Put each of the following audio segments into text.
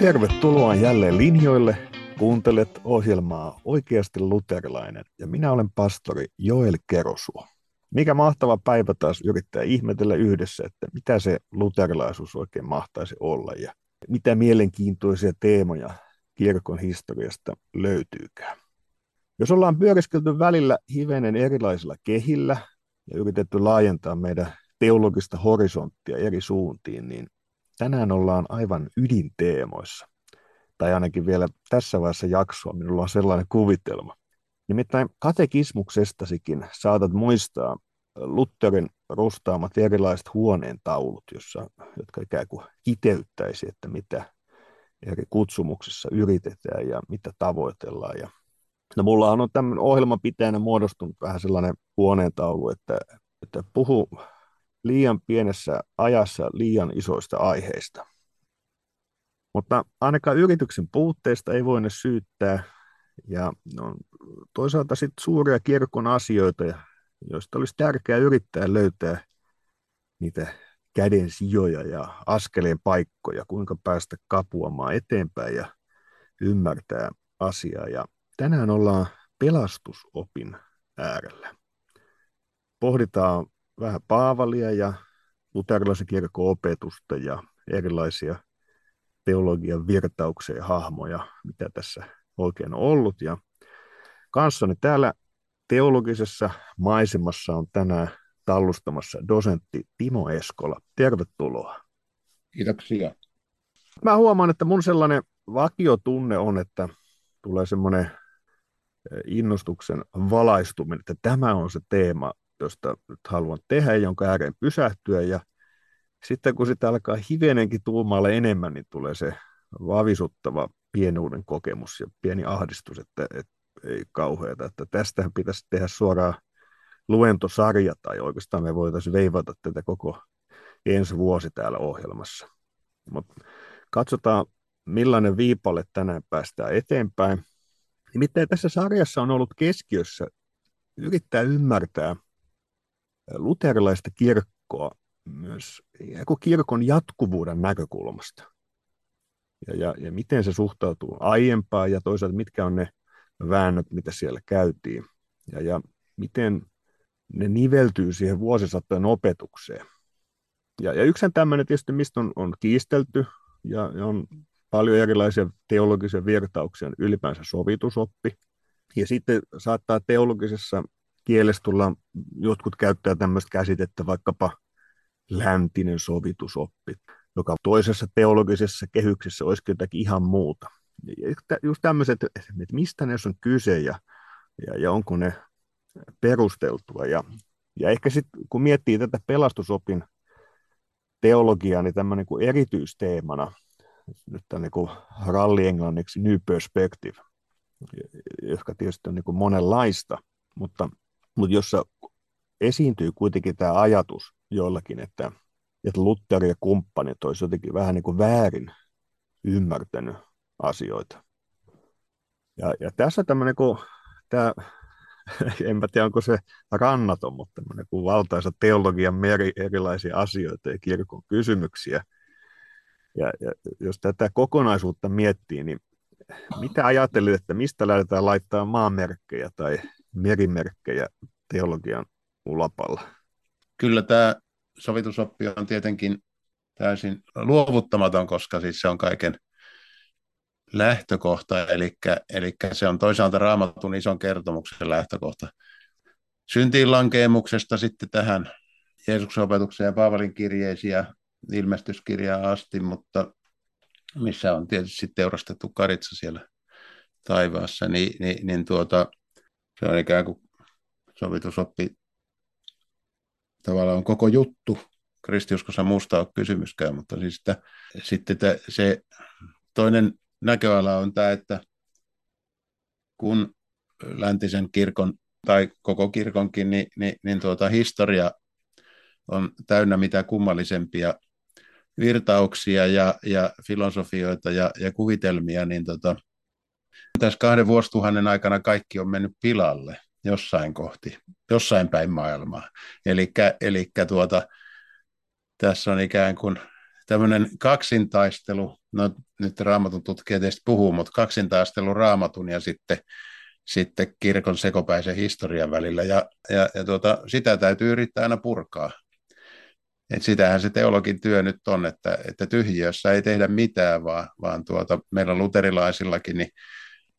Tervetuloa jälleen linjoille. Kuuntelet ohjelmaa Oikeasti luterilainen ja minä olen pastori Joel Kerosuo. Mikä mahtava päivä taas yrittää ihmetellä yhdessä, että mitä se luterilaisuus oikein mahtaisi olla ja mitä mielenkiintoisia teemoja kirkon historiasta löytyykään. Jos ollaan pyöriskelty välillä hivenen erilaisilla kehillä ja yritetty laajentaa meidän teologista horisonttia eri suuntiin, niin tänään ollaan aivan ydinteemoissa, tai ainakin vielä tässä vaiheessa jaksoa minulla on sellainen kuvitelma. Nimittäin katekismuksestasikin saatat muistaa Lutherin rustaamat erilaiset huoneentaulut, jotka ikään kuin kiteyttäisi, että mitä eri kutsumuksissa yritetään ja mitä tavoitellaan. No, mullahan on tämän ohjelman pitäjänä muodostunut vähän sellainen huoneentaulu, että puhu liian pienessä ajassa liian isoista aiheista. Mutta ainakaan yrityksen puutteista ei voine syyttää. Ja on toisaalta sitten suuria kirkon asioita, joista olisi tärkeää yrittää löytää niitä käden sijoja ja askeleen paikkoja, kuinka päästä kapuamaan eteenpäin ja ymmärtää asiaa. Ja tänään ollaan pelastusopin äärellä. Pohditaan vähän Paavalia ja luterilaisen kirkon opetusta ja erilaisia teologian virtauksia ja hahmoja, mitä tässä oikein on ollut. Ja kanssani täällä teologisessa maisemassa on tänään tallustamassa dosentti Timo Eskola. Tervetuloa. Kiitoksia. Mä huomaan, että mun sellainen vakiotunne on, että tulee semmoinen innostuksen valaistuminen, että tämä on se teema, josta nyt haluan tehdä, jonka ääreen pysähtyä, ja sitten kun sitä alkaa hivenenkin tuumaalle enemmän, niin tulee se vavisuttava pienuuden kokemus ja pieni ahdistus, että ei kauheata, että tästähän pitäisi tehdä suoraan luentosarja, tai oikeastaan me voitaisiin veivata tätä koko ensi vuosi täällä ohjelmassa. Mut katsotaan, millainen viipale tänään päästään eteenpäin. Nimittäin tässä sarjassa on ollut keskiössä yrittää ymmärtää luterilaista kirkkoa myös kirkon jatkuvuuden näkökulmasta. Ja miten se suhtautuu aiempaan ja toisaalta mitkä on ne väännöt, mitä siellä käytiin. Ja miten ne niveltyy siihen vuosisatojen opetukseen. Ja yksi tämmöinen tietysti, mistä on kiistelty ja on paljon erilaisia teologisia virtauksia, on ylipäänsä sovitusoppi. Ja sitten saattaa teologisessa kielessä tulla, jotkut käyttää tämmöistä käsitettä, vaikkapa läntinen sovitusoppi, joka toisessa teologisessa kehyksessä olisi jotakin ihan muuta. Ja just tämmöiset, että mistä ne on kyse ja onko ne perusteltua. Ja ehkä sitten, kun miettii tätä pelastusopin teologiaa, niin tämmöinen kuin erityisteemana, nyt tämä niin kuin rallienglanniksi New Perspective, joka tietysti on niin kuin monenlaista, mutta jossa esiintyy kuitenkin tämä ajatus jollakin, että Luther ja kumppanit olisi jotenkin vähän niin kuin väärin ymmärtänyt asioita. Ja tässä tämmöinen kuin tämä, en tiedä onko se rannaton, mutta tämmöinen kuin valtaisa teologian meri erilaisia asioita ja kirkon kysymyksiä. Ja jos tätä kokonaisuutta miettii, niin mitä ajattelit, että mistä lähdetään laittaa maamerkkejä tai merimerkkejä teologian ulapalla? Kyllä tämä sovitusoppi on tietenkin täysin luovuttamaton, koska siis se on kaiken lähtökohta, eli se on toisaalta Raamatun ison kertomuksen lähtökohta. Syntiin lankeemuksesta sitten tähän Jeesuksen opetukseen ja Paavalin kirjeisiin ja ilmestyskirjaan asti, mutta missä on tietysti teurastettu karitsa siellä taivaassa, niin se on ikään kuin sovitusoppi tavallaan on koko juttu. Kristiuskossa muusta on kysymyskään, mutta siis sitten se toinen näköala on tämä, että kun läntisen kirkon tai koko kirkonkin, niin historia on täynnä mitä kummallisempia virtauksia ja filosofioita ja kuvitelmia, niin tässä 2 vuosituhannen aikana kaikki on mennyt pilalle jossain kohti, jossain päin maailmaa. Eli tässä on ikään kuin tämmöinen kaksintaistelu, no nyt Raamatun tutkijat tietysti puhuu, mutta kaksintaistelu Raamatun ja sitten kirkon sekopäisen historian välillä, ja sitä täytyy yrittää aina purkaa. Et sitähän se teologin työ nyt on, että tyhjiössä ei tehdä mitään, vaan meillä luterilaisillakin, niin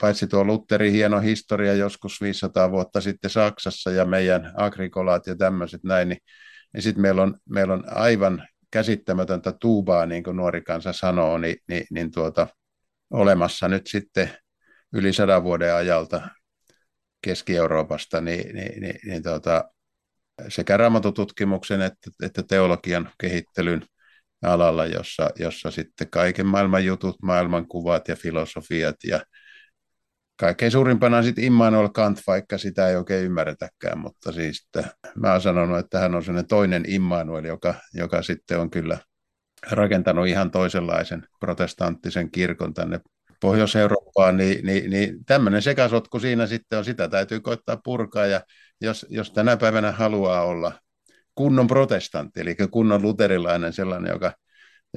paitsi tuo Lutherin hieno historia joskus 500 vuotta sitten Saksassa ja meidän agrikolaat ja tämmöiset näin, niin sitten meillä on aivan käsittämätöntä tuubaa, niin kuin nuori kansa sanoo, niin olemassa nyt sitten yli 100 vuoden ajalta Keski-Euroopasta, sekä raamatututkimuksen että teologian kehittelyn alalla, jossa sitten kaiken maailman jutut, maailmankuvat ja filosofiat ja kaikkein suurimpana sitten Immanuel Kant, vaikka sitä ei oikein ymmärretäkään, mutta siis mä oon sanonut, että hän on sellainen toinen Immanuel, joka sitten on kyllä rakentanut ihan toisenlaisen protestanttisen kirkon tänne Pohjois-Eurooppaan, niin tämmöinen sekasotku siinä sitten on, sitä täytyy koittaa purkaa, ja jos tänä päivänä haluaa olla kunnon protestantti, eli kunnon luterilainen sellainen,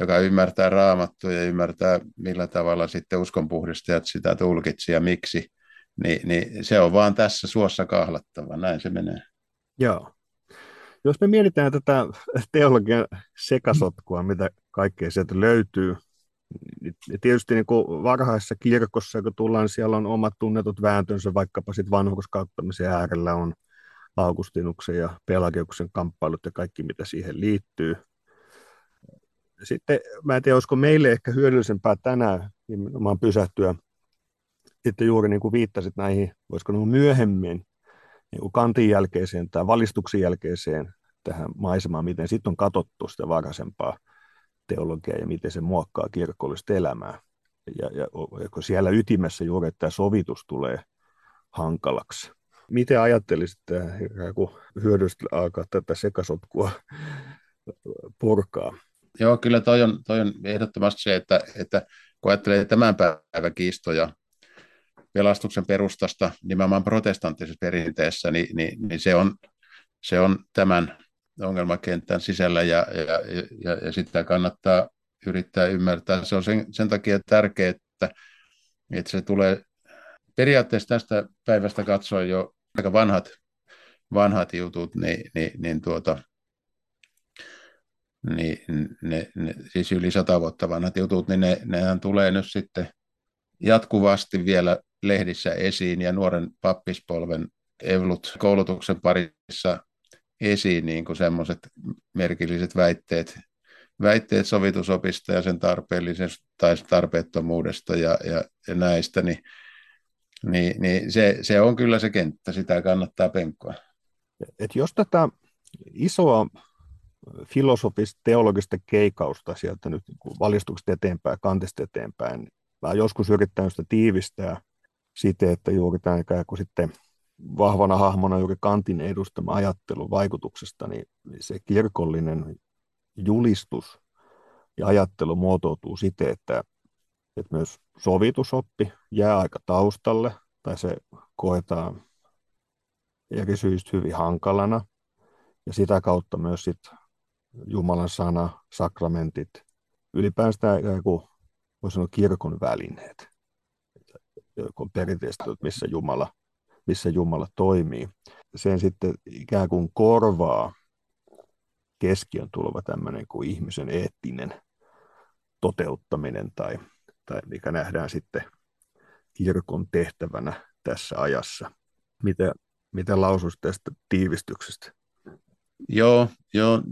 joka ymmärtää Raamattua ja ymmärtää, millä tavalla sitten uskonpuhdistajat sitä tulkitsi ja miksi, niin se on vaan tässä suossa kahlattava, näin se menee. Joo. Jos me mietitään tätä teologian sekasotkua, mitä kaikkea sieltä löytyy, ja tietysti niin kuin varhaisessa kirkossa, kun tullaan, siellä on omat tunnetut vääntönsä, vaikkapa sitten vanhurskautumisen äärellä on Augustinuksen ja Pelagiuksen kamppailut ja kaikki, mitä siihen liittyy. Sitten mä en tiedä, olisiko meille ehkä hyödyllisempää tänään nimenomaan pysähtyä, sitten juuri niin kuin viittasit näihin, voisiko ne myöhemmin, niin kuin Kantin jälkeiseen tai valistuksen jälkeiseen tähän maisemaan, miten sitten on katsottu sitä varhaisempaa teologiaa ja miten se muokkaa kirkollista elämää. Ja kun siellä ytimessä juuri tämä sovitus tulee hankalaksi. Miten ajattelisit, kun hyödyllistä alkaa tätä sekasotkua purkaa? Joo, kyllä toi on ehdottomasti se, että kun ajattelee tämän päivän kiistoja pelastuksen perustasta nimenomaan protestanttisessa perinteessä, niin se on tämän ongelmakentän sisällä ja sitä kannattaa yrittää ymmärtää. Se on sen takia tärkeää, että se tulee periaatteessa tästä päivästä katsoen jo aika vanhat jutut, niin siis yli 100 vuotta vanhat jutut, niin nehän tulee nyt sitten jatkuvasti vielä lehdissä esiin ja nuoren pappispolven evlut-koulutuksen parissa esiin niin kuin semmoiset merkilliset väitteet sovitusopista ja sen tarpeellisesta tai tarpeettomuudesta ja näistä, niin se on kyllä se kenttä, sitä kannattaa penkkoa. Et jos tätä isoa filosofista, teologista keikausta sieltä nyt niin valistuksesta eteenpäin, Kantista eteenpäin, niin mä olen joskus yrittänyt sitä tiivistää siten, että juuri tämä ikään kuin sitten vahvana hahmona juuri Kantin edustama ajattelun vaikutuksesta, niin se kirkollinen julistus ja ajattelu muotoutuu siten, että myös sovitusoppi jää aika taustalle, tai se koetaan eri syistä hyvin hankalana, ja sitä kautta myös sit Jumalan sana, sakramentit, ylipäänsä tämä ikään kuin, voisi sanoa, kirkon välineet, kun perinteisesti, missä Jumala toimii. Sen sitten ikään kuin korvaa keskiön tuleva tämmöinen kuin ihmisen eettinen toteuttaminen tai mikä nähdään sitten kirkon tehtävänä tässä ajassa. Mitä lausuisi tästä tiivistyksestä? Joo,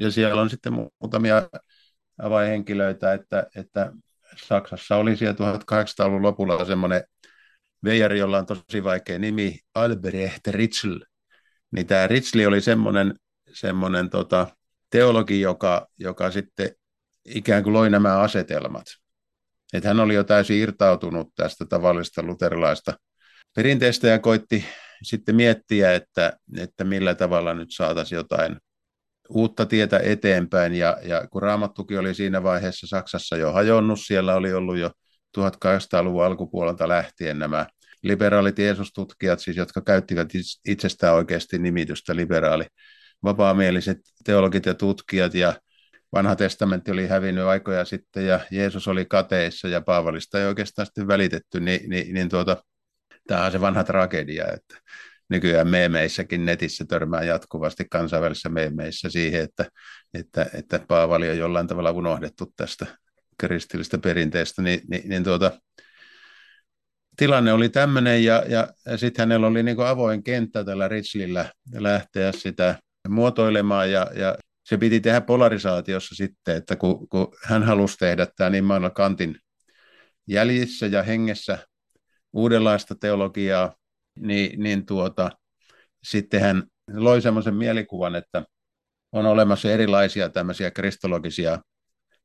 ja siellä on sitten muutamia avainhenkilöitä, että Saksassa oli siellä 1800-luvun lopulla semmoinen veijari, jolla on tosi vaikea nimi, Albrecht Ritschl. Niin tämä Ritschl oli semmoinen teologi, joka sitten ikään kuin loi nämä asetelmat. Että hän oli jo täysin irtautunut tästä tavallisesta luterilaista perinteestä ja koitti sitten miettiä, että millä tavalla nyt saataisiin jotain uutta tietä eteenpäin, ja kun Raamattukin oli siinä vaiheessa Saksassa jo hajonnut, siellä oli ollut jo 1800-luvun alkupuolelta lähtien nämä liberaalit Jeesustutkijat, siis jotka käyttivät itsestään oikeasti nimitystä liberaali, vapaamieliset teologit ja tutkijat, ja Vanha testamentti oli hävinnyt aikoja sitten ja Jeesus oli kateissa ja Paavalista ei oikeastaan sitten välitetty, tämä on se vanha tragedia, että nykyään meemeissäkin netissä törmää jatkuvasti kansainvälisissä meemeissä siihen, että Paavali on jollain tavalla unohdettu tästä kristillistä perinteestä, tilanne oli tämmöinen ja sitten hänellä oli niin kuin avoin kenttä tällä Ridgelillä lähteä sitä muotoilemaan ja se piti tehdä polarisaatiossa sitten, että kun hän halusi tehdä tämä niin Immanuel Kantin jäljissä ja hengessä uudenlaista teologiaa, sitten hän loi semmoisen mielikuvan, että on olemassa erilaisia tämmöisiä kristologisia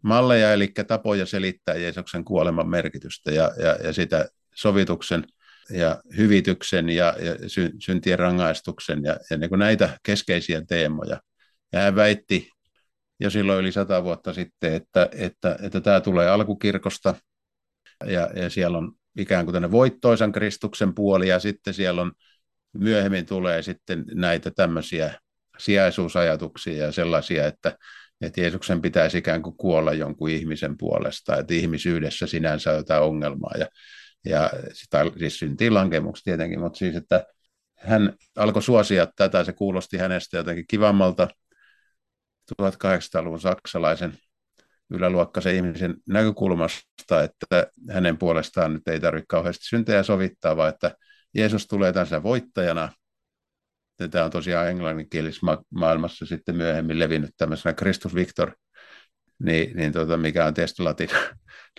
malleja, eli tapoja selittää Jeesuksen kuoleman merkitystä ja sitä sovituksen ja hyvityksen ja syntien rangaistuksen ja niin kuin näitä keskeisiä teemoja. Ja hän väitti jo silloin yli 100 vuotta sitten, että tämä tulee alkukirkosta ja siellä on ikään kuin voittoisan Kristuksen puoli ja sitten siellä on myöhemmin tulee sitten näitä tämmöisiä sijaisuusajatuksia ja sellaisia, että Jeesuksen pitäisi ikään kuin kuolla jonkun ihmisen puolesta, että ihmisyydessä sinänsä on jotain ongelmaa ja siis syntiin lankemuksessa tietenkin, mutta siis että hän alkoi suosia tätä, se kuulosti hänestä jotenkin kivammalta 1800-luvun saksalaisen yläluokkaisen ihmisen näkökulmasta, että hänen puolestaan nyt ei tarvitse kauheasti syntejä sovittaa, vaan että Jeesus tulee tänsä voittajana. Tämä on tosiaan englanninkielisessä maailmassa sitten myöhemmin levinnyt tämmöisenä Christus Victor, mikä on tietysti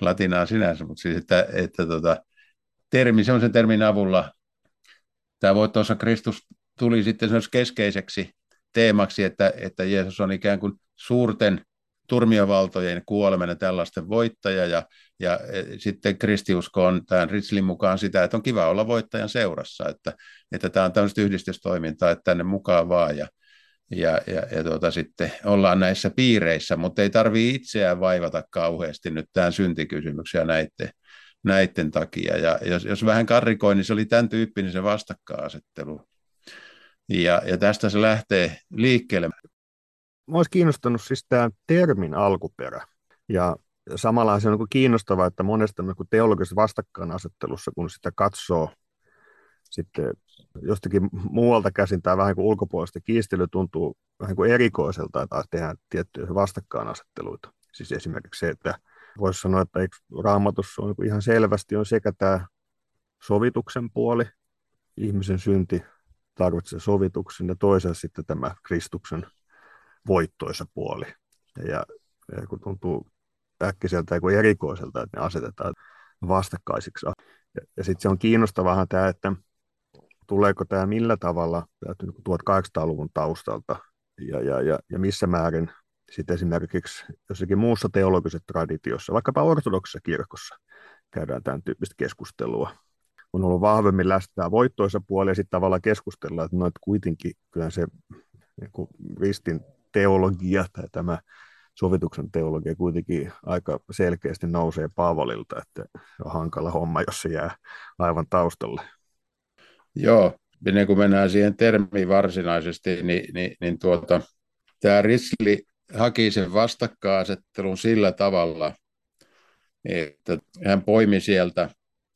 latinaa sinänsä, mutta siis että termi, semmoisen termin avulla tämä voittoisa Kristus tuli sitten keskeiseksi teemaksi, että Jeesus on ikään kuin suurten turmiovaltojen kuoleman ja tällaisten voittaja ja sitten kristiusko on tämän Ridgelin mukaan sitä, että on kiva olla voittajan seurassa, että tämä on tämmöistä yhdistystoimintaa, että tänne mukaan vaan ja sitten ollaan näissä piireissä, mutta ei tarvitse itseään vaivata kauheasti nyt tämän syntikysymyksiä näiden takia. Ja jos vähän karrikoin, niin se oli tämän tyyppinen se vastakkainasettelu. Ja tästä se lähtee liikkeelle. Mä olisi kiinnostanut siis tämä termin alkuperä. Ja samalla se on kiinnostavaa, että monesti teologisessa vastakkainasettelussa, kun sitä katsoo sitten jostakin muualta käsin tai vähän kuin ulkopuolista kiistely tuntuu vähän kuin erikoiselta, että tehdään tiettyjä vastakkainasetteluita. Siis esimerkiksi se, että voisi sanoa, että Raamatussa on ihan selvästi on sekä tämä sovituksen puoli, ihmisen synti tarvitsee sovituksen ja toisaalta sitten tämä Kristuksen voittoisa puoli. Ja kun tuntuu äkkiseltä ja erikoiselta, että ne asetetaan vastakkaisiksi. Ja sitten se on kiinnostavahan tämä, että tuleeko tämä millä tavalla 1800-luvun taustalta ja missä määrin sitten esimerkiksi jossakin muussa teologisessa traditiossa, vaikkapa ortodoksissa kirkossa, käydään tämän tyyppistä keskustelua. On ollut vahvemmin läsnä tämä voittoisa puoli ja sitten tavallaan keskustellaan, että noit kuitenkin kyllä se niin kuin ristin teologia tai tämä sovituksen teologia kuitenkin aika selkeästi nousee Paavalilta, että se on hankala homma, jos se jää aivan taustalle. Joo, ennen kuin mennään siihen termiin varsinaisesti, niin tämä Ridgel haki sen vastakkainasettelun sillä tavalla, että hän poimi sieltä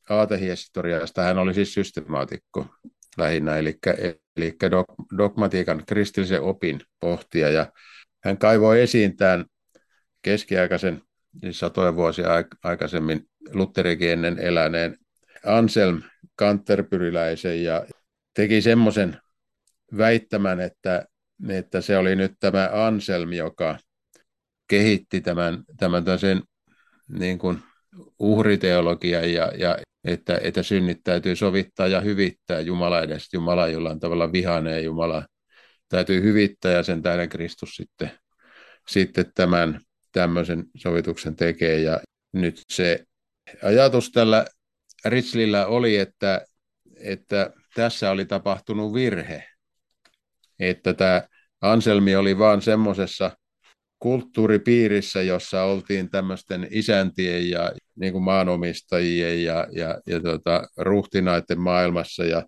aatehistoriasta, hän oli siis systemaatikko lähinnä, eli dogmatiikan kristillisen opin pohtija, ja hän kaivoi esiin tämän keskiaikaisen, siis 100 vuosia aikaisemmin Lutherikin ennen eläneen Anselm Canterburyläisen ja teki semmoisen väittämän, että se oli nyt tämä Anselm, joka kehitti tämän niin kuin uhriteologian ja että synnit täytyy sovittaa ja hyvittää Jumala edestä. Jumala jollain tavalla vihanee, Jumala täytyy hyvittää ja sen tähden Kristus sitten tämän tämmöisen sovituksen tekee. Ja nyt se ajatus tällä Ridgelillä oli, että tässä oli tapahtunut virhe, että tämä Anselmi oli vaan semmoisessa kulttuuripiirissä, jossa oltiin tämmöisten isäntien ja niin kuin maanomistajien ja ruhtinaiden maailmassa ja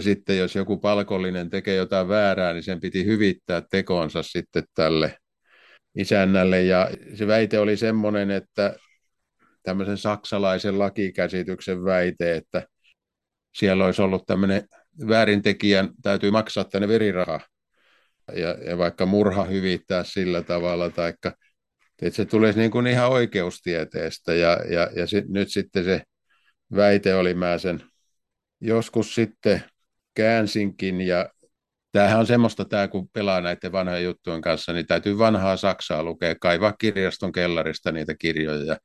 sitten jos joku palkollinen tekee jotain väärää, niin sen piti hyvittää tekonsa sitten tälle isännälle. Ja se väite oli semmoinen, että tämmöisen saksalaisen lakikäsityksen väite, että siellä olisi ollut tämmöinen väärintekijän, täytyy maksaa tänne veriraha ja vaikka murha hyvittää sillä tavalla, taikka että se tulisi niin kuin ihan oikeustieteestä nyt sitten se väite oli, mä sen joskus sitten käänsinkin ja tämähän on semmoista, kun pelaa näiden vanhojen juttujen kanssa, niin täytyy vanhaa Saksaa lukea, kaivaa kirjaston kellarista niitä kirjoja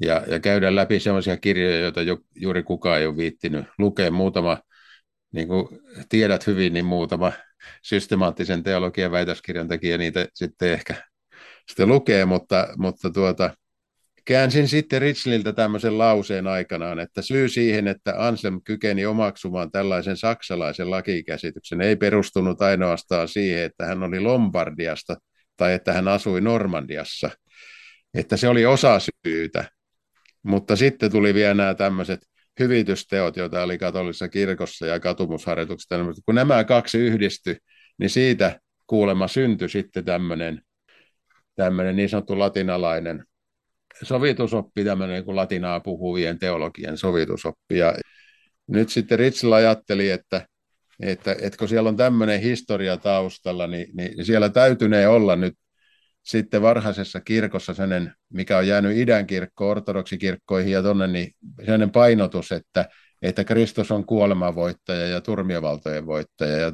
ja käydä läpi semmoisia kirjoja, joita juuri kukaan ei ole viittinyt lukea. Muutama, niin kuin tiedät hyvin, niin muutama systemaattisen teologian väitöskirjan tekijä niitä sitten ehkä sitten lukee, mutta käänsin sitten Ritschliltä tämmöisen lauseen aikanaan, että syy siihen, että Anselm kykeni omaksumaan tällaisen saksalaisen lakikäsityksen, ei perustunut ainoastaan siihen, että hän oli Lombardiasta tai että hän asui Normandiassa, että se oli osa syytä, mutta sitten tuli vielä nämä tämmöiset hyvitysteot, joita oli katolisessa kirkossa ja katumusharjoituksessa, kun nämä kaksi yhdistyi, niin siitä kuulemma syntyi sitten tämmöinen niin sanottu latinalainen sovitusoppi, tämmöinen niin kuin latinaa puhuvien teologien sovitusoppi. Ja nyt sitten Ritschl ajatteli, että kun siellä on tämmöinen historia taustalla, niin siellä täytynee olla nyt sitten varhaisessa kirkossa sellainen, mikä on jäänyt idän kirkko, ortodoksikirkkoihin ja tuonne, niin sellainen painotus, että Kristus on kuolemanvoittaja ja turmiovaltojen voittaja.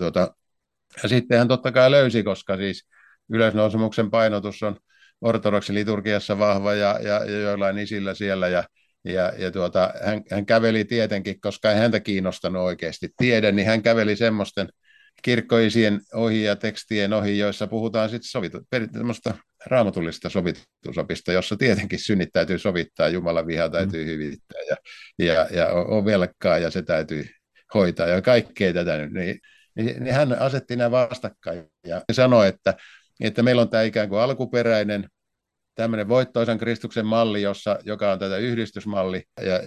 Ja sitten hän totta kai löysi, koska siis ylösnousemuksen painotus on ortodoksiliturgiassa vahva ja joillain isillä siellä ja hän käveli tietenkin, koska ei häntä kiinnostanut oikeasti tiede, niin hän käveli semmoisten kirkkoisien ohi ja tekstien ohi, joissa puhutaan sitten semmoista raamatullista sovitusopista, jossa tietenkin synnit täytyy sovittaa, Jumalan viha täytyy hyvittää ja on velkaa ja se täytyy hoitaa ja kaikkea tätä nyt. Niin hän asetti nämä vastakkain ja sanoi, että meillä on tämä ikään kuin alkuperäinen tämmöinen voittoisan Kristuksen malli, joka on tätä yhdistysmalli ja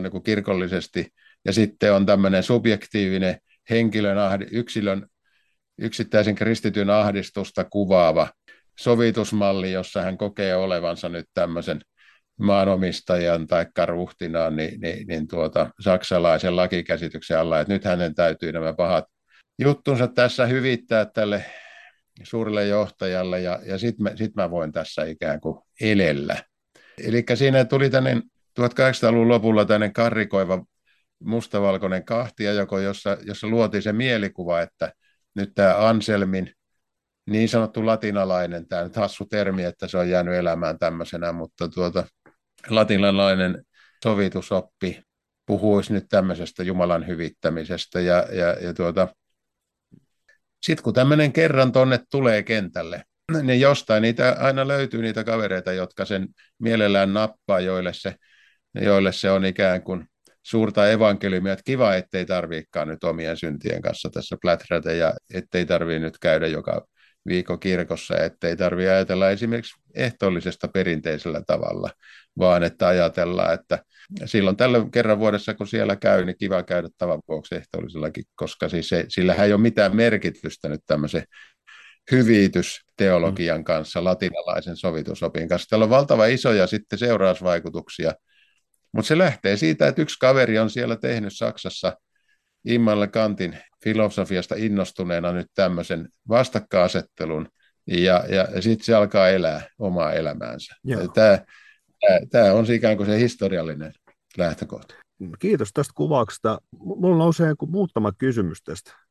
niin kuin kirkollisesti, ja sitten on tämmöinen subjektiivinen yksittäisen kristityn ahdistusta kuvaava sovitusmalli, jossa hän kokee olevansa nyt tämmöisen maanomistajan tai ruhtinaan saksalaisen lakikäsityksen alla, että nyt hänen täytyy nämä pahat juttunsa tässä hyvittää tälle suurelle johtajalle, ja sitten mä voin tässä ikään kuin elellä. Eli siinä tuli tänne 1800-luvun lopulla tämmöinen karrikoiva mustavalkoinen kahtiajako, jossa luotiin se mielikuva, että nyt tämä Anselmin niin sanottu latinalainen, tämä nyt hassu termi, että se on jäänyt elämään tämmöisenä, mutta latinalainen sovitusoppi puhuisi nyt tämmöisestä Jumalan hyvittämisestä, ja sitten kun tämmöinen kerran tonne tulee kentälle, niin jostain aina löytyy niitä kavereita, jotka sen mielellään nappaa, joille se on ikään kuin suurta evankeliumia, että kiva, ettei tarviikaan nyt omien syntien kanssa tässä pläträtä ja ettei tarvitse nyt käydä joka viikko kirkossa, ettei tarvitse ajatella esimerkiksi ehtoollisesta perinteisellä tavalla, vaan että ajatellaan, että silloin tällä kerran vuodessa, kun siellä käy, niin kiva käydä tavan vuoksi ehtoollisellakin, koska siis sillähän ei ole mitään merkitystä nyt tämmöisen hyvitysteologian kanssa, latinalaisen sovitusopin kanssa. Täällä on valtava isoja sitten seurausvaikutuksia, mutta se lähtee siitä, että yksi kaveri on siellä tehnyt Saksassa Immanuel Kantin filosofiasta innostuneena nyt tämmöisen vastakkainasettelun, ja sitten se alkaa elää omaa elämäänsä. Tämä on ikään kuin se historiallinen lähtökohta. Kiitos tästä kuvauksesta. Minulla nousee muutama kysymys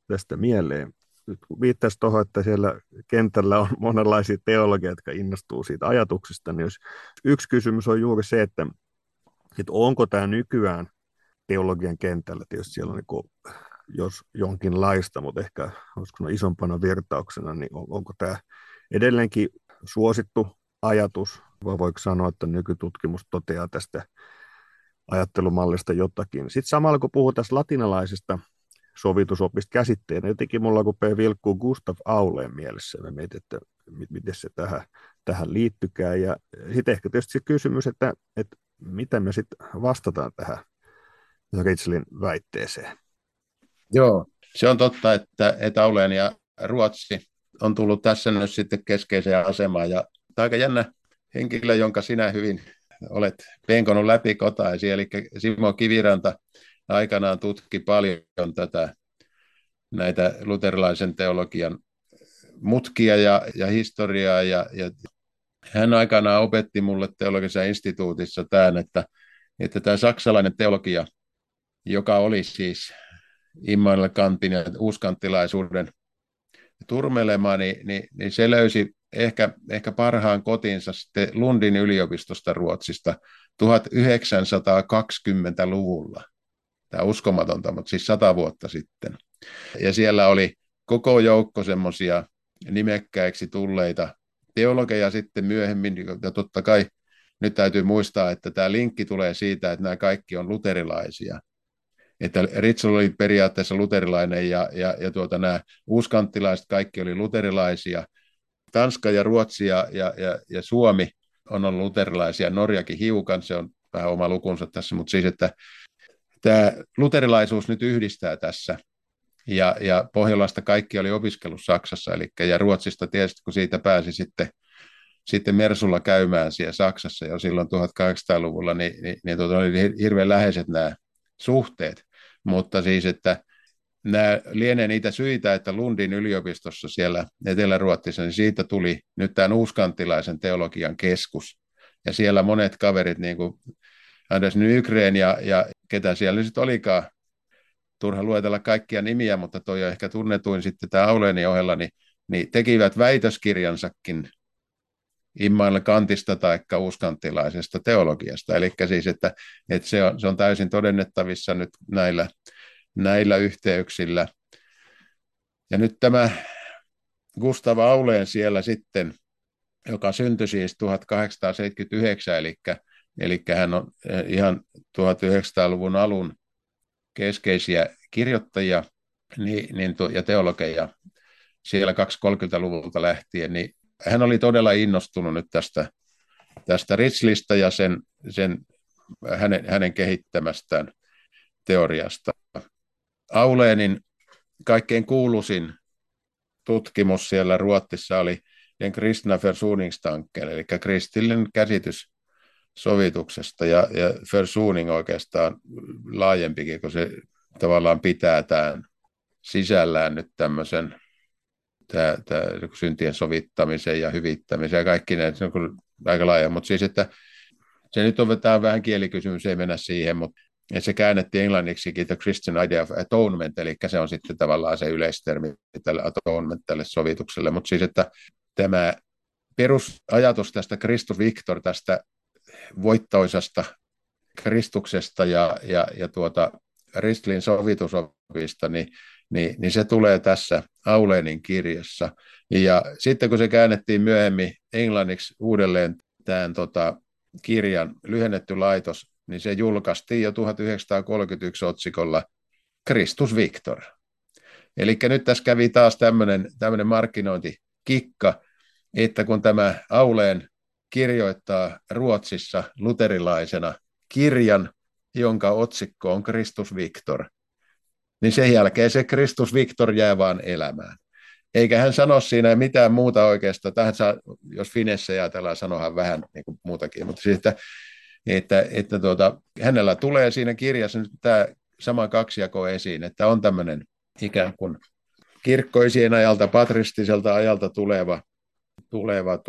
tästä mieleen. Nyt kun viittaisi tuohon, että siellä kentällä on monenlaisia teologeja, jotka innostuu siitä ajatuksesta, niin yksi kysymys on juuri se, että onko tämä nykyään teologian kentällä, tietysti siellä on niin jos jonkinlaista, mutta ehkä isompana vertauksena, niin onko tämä edelleenkin suosittu ajatus, vai voiko sanoa, että nykytutkimus toteaa tästä ajattelumallista jotakin. Sitten samalla, kun puhutaan tästä latinalaisesta sovitusopista käsitteenä, jotenkin mulla rupeaa vilkkuu Gustav Auleen mielessä, ja mietin, että miten se tähän liittykää, ja sitten ehkä tietysti se kysymys, että miten me sitten vastataan tähän Ritschlin väitteeseen. Joo, se on totta, että Auleen ja Ruotsi on tullut tässä nyt sitten keskeiseen asemaan. Ja aika jännä henkilö, jonka sinä hyvin olet penkonut läpi kotaisi, eli Simo Kiviranta aikanaan tutki paljon näitä luterilaisen teologian mutkia ja historiaa, ja hän aikanaan opetti mulle teologisessa instituutissa tämän, että tämä saksalainen teologia, joka oli siis Immanuel Kantin ja uuskanttilaisuuden turmelema, niin se löysi ehkä parhaan kotinsa sitten Lundin yliopistosta Ruotsista 1920-luvulla. Tämä on uskomatonta, mutta siis 100 vuotta sitten. Ja siellä oli koko joukko semmoisia nimekkäiksi tulleita teologeja sitten myöhemmin. Ja totta kai nyt täytyy muistaa, että tämä linkki tulee siitä, että nämä kaikki on luterilaisia. Että Ritschl oli periaatteessa luterilainen ja nämä uuskanttilaiset kaikki oli luterilaisia. Tanska ja Ruotsi ja Suomi on ollut luterilaisia, Norjakin hiukan, se on vähän oma lukunsa tässä, mutta siis, että tämä luterilaisuus nyt yhdistää tässä. Ja Pohjolasta kaikki oli opiskellut Saksassa, ja Ruotsista tietysti, kun siitä pääsi sitten Mersulla käymään siellä Saksassa jo silloin 1800-luvulla, niin oli hirveän läheiset nämä suhteet, mutta siis, että nämä lienee niitä syitä, että Lundin yliopistossa siellä Etelä-Ruotsissa, niin siitä tuli nyt tämän uuskanttilaisen teologian keskus. Ja siellä monet kaverit, niin kuin Anders Nygren ja ketä siellä sitten olikaan, turha luetella kaikkia nimiä, mutta toi on ehkä tunnetuin sitten tämä Auleeni ohella, niin tekivät väitöskirjansakin Immanuel Kantista tai uuskanttilaisesta teologiasta. Eli siis, että se on täysin todennettavissa nyt näillä yhteyksillä. Ja nyt tämä Gustav Aulen siellä sitten, joka syntyi siis 1879, eli hän on ihan 1900-luvun alun keskeisiä kirjoittajia ja teologeja siellä 230-luvulta lähtien, niin hän oli todella innostunut nyt tästä Ritschlistä ja hänen kehittämästään teoriasta. Auleenin kaikkein kuuluisin tutkimus siellä Ruotsissa oli Den kristna försoningstanken, eli kristillinen käsitys sovituksesta, ja försoning oikeastaan laajempikin, kun se tavallaan pitää tämän sisällään nyt tämmöisen syntien sovittamisen ja hyvittämisen ja kaikki ne, se on aika laaja, mutta siis, että se nyt on, tämä on vähän kielikysymys, ei mennä siihen, mutta ja se käännettiin englanniksikin The Christian Idea of Atonement, eli se on sitten tavallaan se yleistermi tälle atonement, tälle sovitukselle. Mutta siis, että tämä perusajatus tästä Christus Victor, tästä voittoisasta Kristuksesta ja Ristlin sovitusopista, niin se tulee tässä Aulenin kirjassa. Ja sitten kun se käännettiin myöhemmin englanniksi uudelleen tämän kirjan lyhennetty laitos, niin se julkaistiin jo 1931 otsikolla Christus Victor. Eli nyt tässä kävi taas tämmöinen markkinointikikka, että kun tämä Auleen kirjoittaa Ruotsissa luterilaisena kirjan, jonka otsikko on Christus Victor, niin sen jälkeen se Christus Victor jää vaan elämään. Eikä hän sano siinä mitään muuta oikeastaan. Tähän saa, jos finessä ajatellaan, sanohan vähän niin kuin muutakin, mutta siis, että hänellä tulee siinä kirjassa nyt tämä sama kaksijako esiin, että on tämmöinen ikään kuin kirkkoisien ajalta, patristiselta ajalta tuleva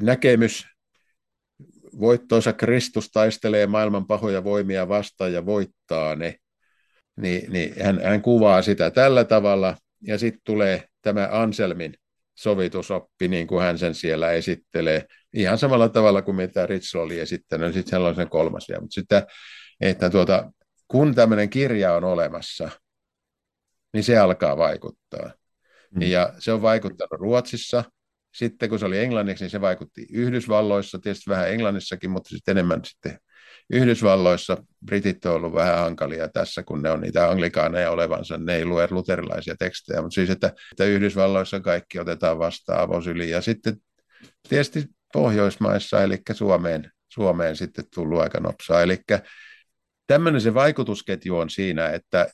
näkemys. Voittoisa Kristus taistelee maailman pahoja voimia vastaan ja voittaa ne. Niin hän kuvaa sitä tällä tavalla, ja sitten tulee tämä Anselmin sovitusoppi, niin kuin hän sen siellä esittelee, ihan samalla tavalla kuin mitä Ritschl oli esittänyt, niin sitten hän on sen kolmas. Mutta sitten, että kun tämmöinen kirja on olemassa, niin se alkaa vaikuttaa. Ja se on vaikuttanut Ruotsissa. Sitten kun se oli englanniksi, niin se vaikutti Yhdysvalloissa, tietysti vähän Englannissakin, mutta sitten enemmän sitten Yhdysvalloissa. Britit on ollut vähän hankalia tässä, kun ne on niitä anglikaaneja olevansa, ne ei lue luterilaisia tekstejä, mutta siis, että Yhdysvalloissa kaikki otetaan vastaan avosyliin. Ja sitten tietysti Pohjoismaissa, eli Suomeen sitten tullut aika nopsaa. Eli tämmöinen se vaikutusketju on siinä, että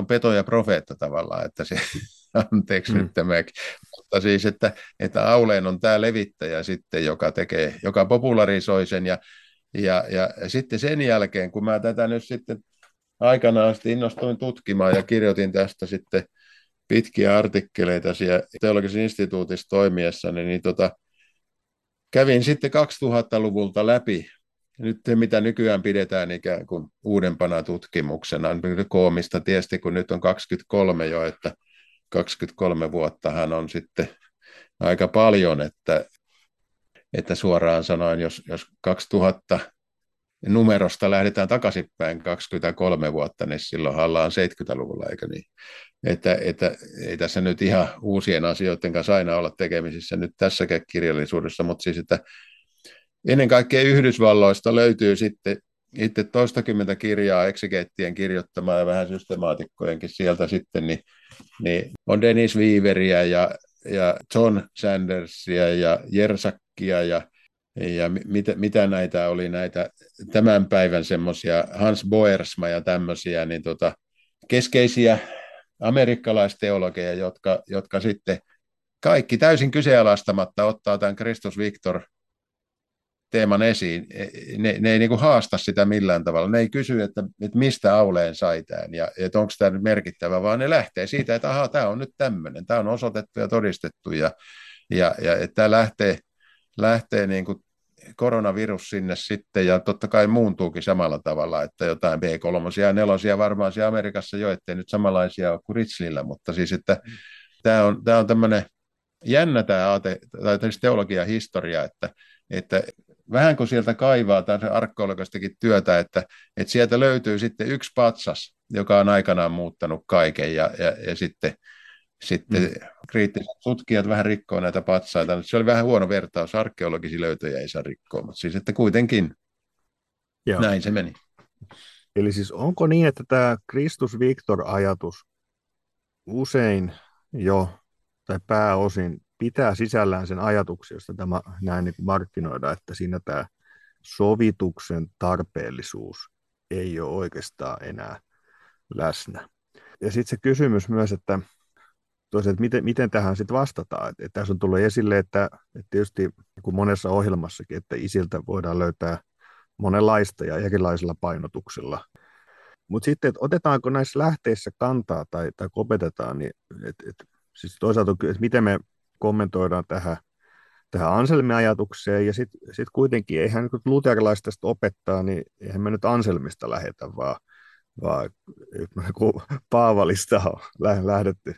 on peto ja profeetta tavallaan, että se Anteeksi nyt tämäkin. Mutta siis, että Auleen on tämä levittäjä sitten, joka popularisoi sen. Ja sitten sen jälkeen, kun mä tätä nyt sitten aikanaan sitten innostuin tutkimaan ja kirjoitin tästä sitten pitkiä artikkeleita siellä Teologisen instituutissa toimiessani, niin kävin sitten 2000-luvulta läpi nyt mitä nykyään pidetään ikään kuin uudempana tutkimuksena. Koomista tietysti, kun nyt on 23 jo, että 23 vuottahan on sitten aika paljon, että suoraan sanoen, jos 2000 numerosta lähdetään takaisinpäin 23 vuotta, niin silloinhan ollaan 70-luvulla, eikö niin? Että ei tässä nyt ihan uusien asioiden kanssa aina olla tekemisissä nyt tässäkin kirjallisuudessa, mutta siis, että ennen kaikkea Yhdysvalloista löytyy sitten itse toistakymmentä kirjaa eksegeettien kirjoittamaa ja vähän systemaatikkojenkin sieltä sitten, niin on Dennis Weaveriä ja John Sandersia ja Jersakkia ja mitä näitä oli näitä tämän päivän semmoisia, Hans Boersma ja tämmöisiä, niin keskeisiä amerikkalaisteologeja, jotka sitten kaikki täysin kyseenalaistamatta ottaa tämän Christus Victor teeman esiin. Ne ei niinku haasta sitä millään tavalla. Ne ei kysy, että mistä Auleen sai tämän ja että onko tämä nyt merkittävä, vaan ne lähtee siitä, että ahaa, tämä on nyt tämmöinen. Tämä on osoitettu ja todistettu ja että tämä lähtee niin kuin koronavirus sinne sitten ja totta kai muuntuukin samalla tavalla, että jotain B3 ja 4 varmaan siellä Amerikassa jo, ettei nyt samanlaisia ole kuin Ritslillä, mutta siis, että tämä on tämmöinen jännä teologian historia, että vähän kun sieltä kaivaa tämän arkeologistakin työtä, että sieltä löytyy sitten yksi patsas, joka on aikanaan muuttanut kaiken ja sitten kriittiset tutkijat vähän rikkoo näitä patsaita. Se oli vähän huono vertaus, arkeologisia löytöjä ei saa rikkoa, mutta siis, että kuitenkin joo. Näin se meni. Eli siis onko niin, että tämä Christus Victor-ajatus usein jo tai pääosin pitää sisällään sen ajatuksen, josta tämä näin niin kuin markkinoidaan, että siinä tämä sovituksen tarpeellisuus ei ole oikeastaan enää läsnä. Ja sitten se kysymys myös, että toisaalta, miten tähän sitten vastataan? Että tässä on tullut esille, että tietysti kun monessa ohjelmassakin, että isiltä voidaan löytää monenlaista ja erilaisilla painotuksilla. Mutta sitten, että otetaanko näissä lähteissä kantaa tai opetetaan, niin siis toisaalta, että miten me kommentoidaan tähän Anselmi-ajatukseen, ja sitten kuitenkin, eihän kun luterilaista tästä opettaa, niin eihän me nyt Anselmista lähetä, vaan Paavalista on lähdetty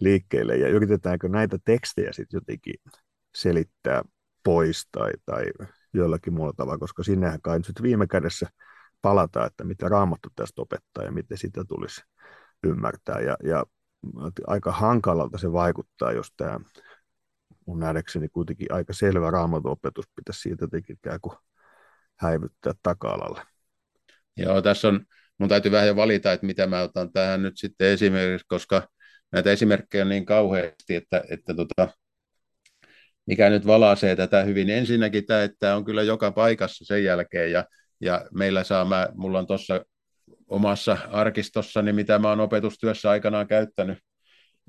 liikkeelle, ja yritetäänkö näitä tekstejä sitten jotenkin selittää pois tai jollakin muulla tavalla, koska sinnehän kai nyt viime kädessä palataan, että mitä Raamattu tästä opettaa ja miten sitä tulisi ymmärtää, ja aika hankalalta se vaikuttaa, jos tämä mun nähdäkseni kuitenkin aika selvä Raamatun opetus pitäisi siitä jotenkin ikään kuin häivyttää taka-alalle. Joo, tässä on mun täytyy vähän jo valita, että mitä mä otan tähän nyt sitten esimerkiksi, koska näitä esimerkkejä on niin kauheasti, että mikä nyt valaisee tätä hyvin. Ensinnäkin tämä, että on kyllä joka paikassa sen jälkeen, ja mulla on tuossa omassa arkistossani, mitä mä oon opetustyössä aikanaan käyttänyt,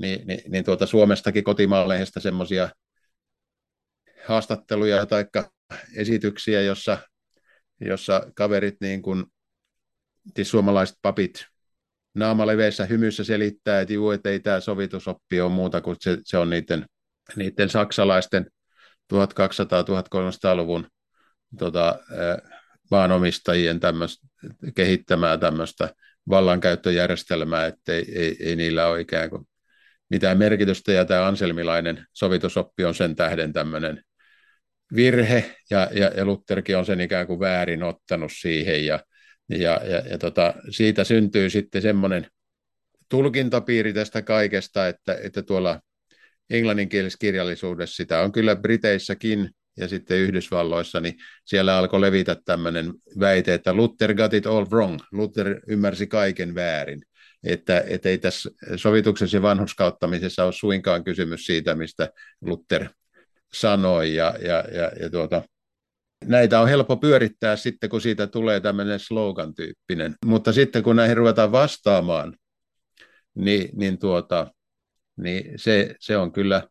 niin Suomestakin kotimaanlehdestä semmoisia haastatteluja tai esityksiä, jossa kaverit niin kuin suomalaiset papit naamaleveissä hymyssä selittää, että juu, ei tämä sovitusoppi ole muuta kuin se on niiden saksalaisten 1200-1300-luvun maanomistajien kehittämää tämmöistä vallankäyttöjärjestelmää, että ei niillä ole ikään kuin mitään merkitystä, ja tämä anselmilainen sovitusoppi on sen tähden tämmöinen virhe, ja Lutherkin on sen ikään kuin väärin ottanut siihen, ja siitä syntyy sitten semmoinen tulkintapiiri tästä kaikesta, että tuolla englanninkielisessä kirjallisuudessa sitä on kyllä Briteissäkin ja sitten Yhdysvalloissa, niin siellä alkoi levitä tämmöinen väite, että Luther got it all wrong, Luther ymmärsi kaiken väärin, että ei tässä sovituksessa ja vanhurskauttamisessa ole suinkaan kysymys siitä, mistä Luther sanoi, näitä on helppo pyörittää sitten, kun siitä tulee tämmöinen slogan-tyyppinen. Mutta sitten, kun näihin ruvetaan vastaamaan, niin niin se on kyllä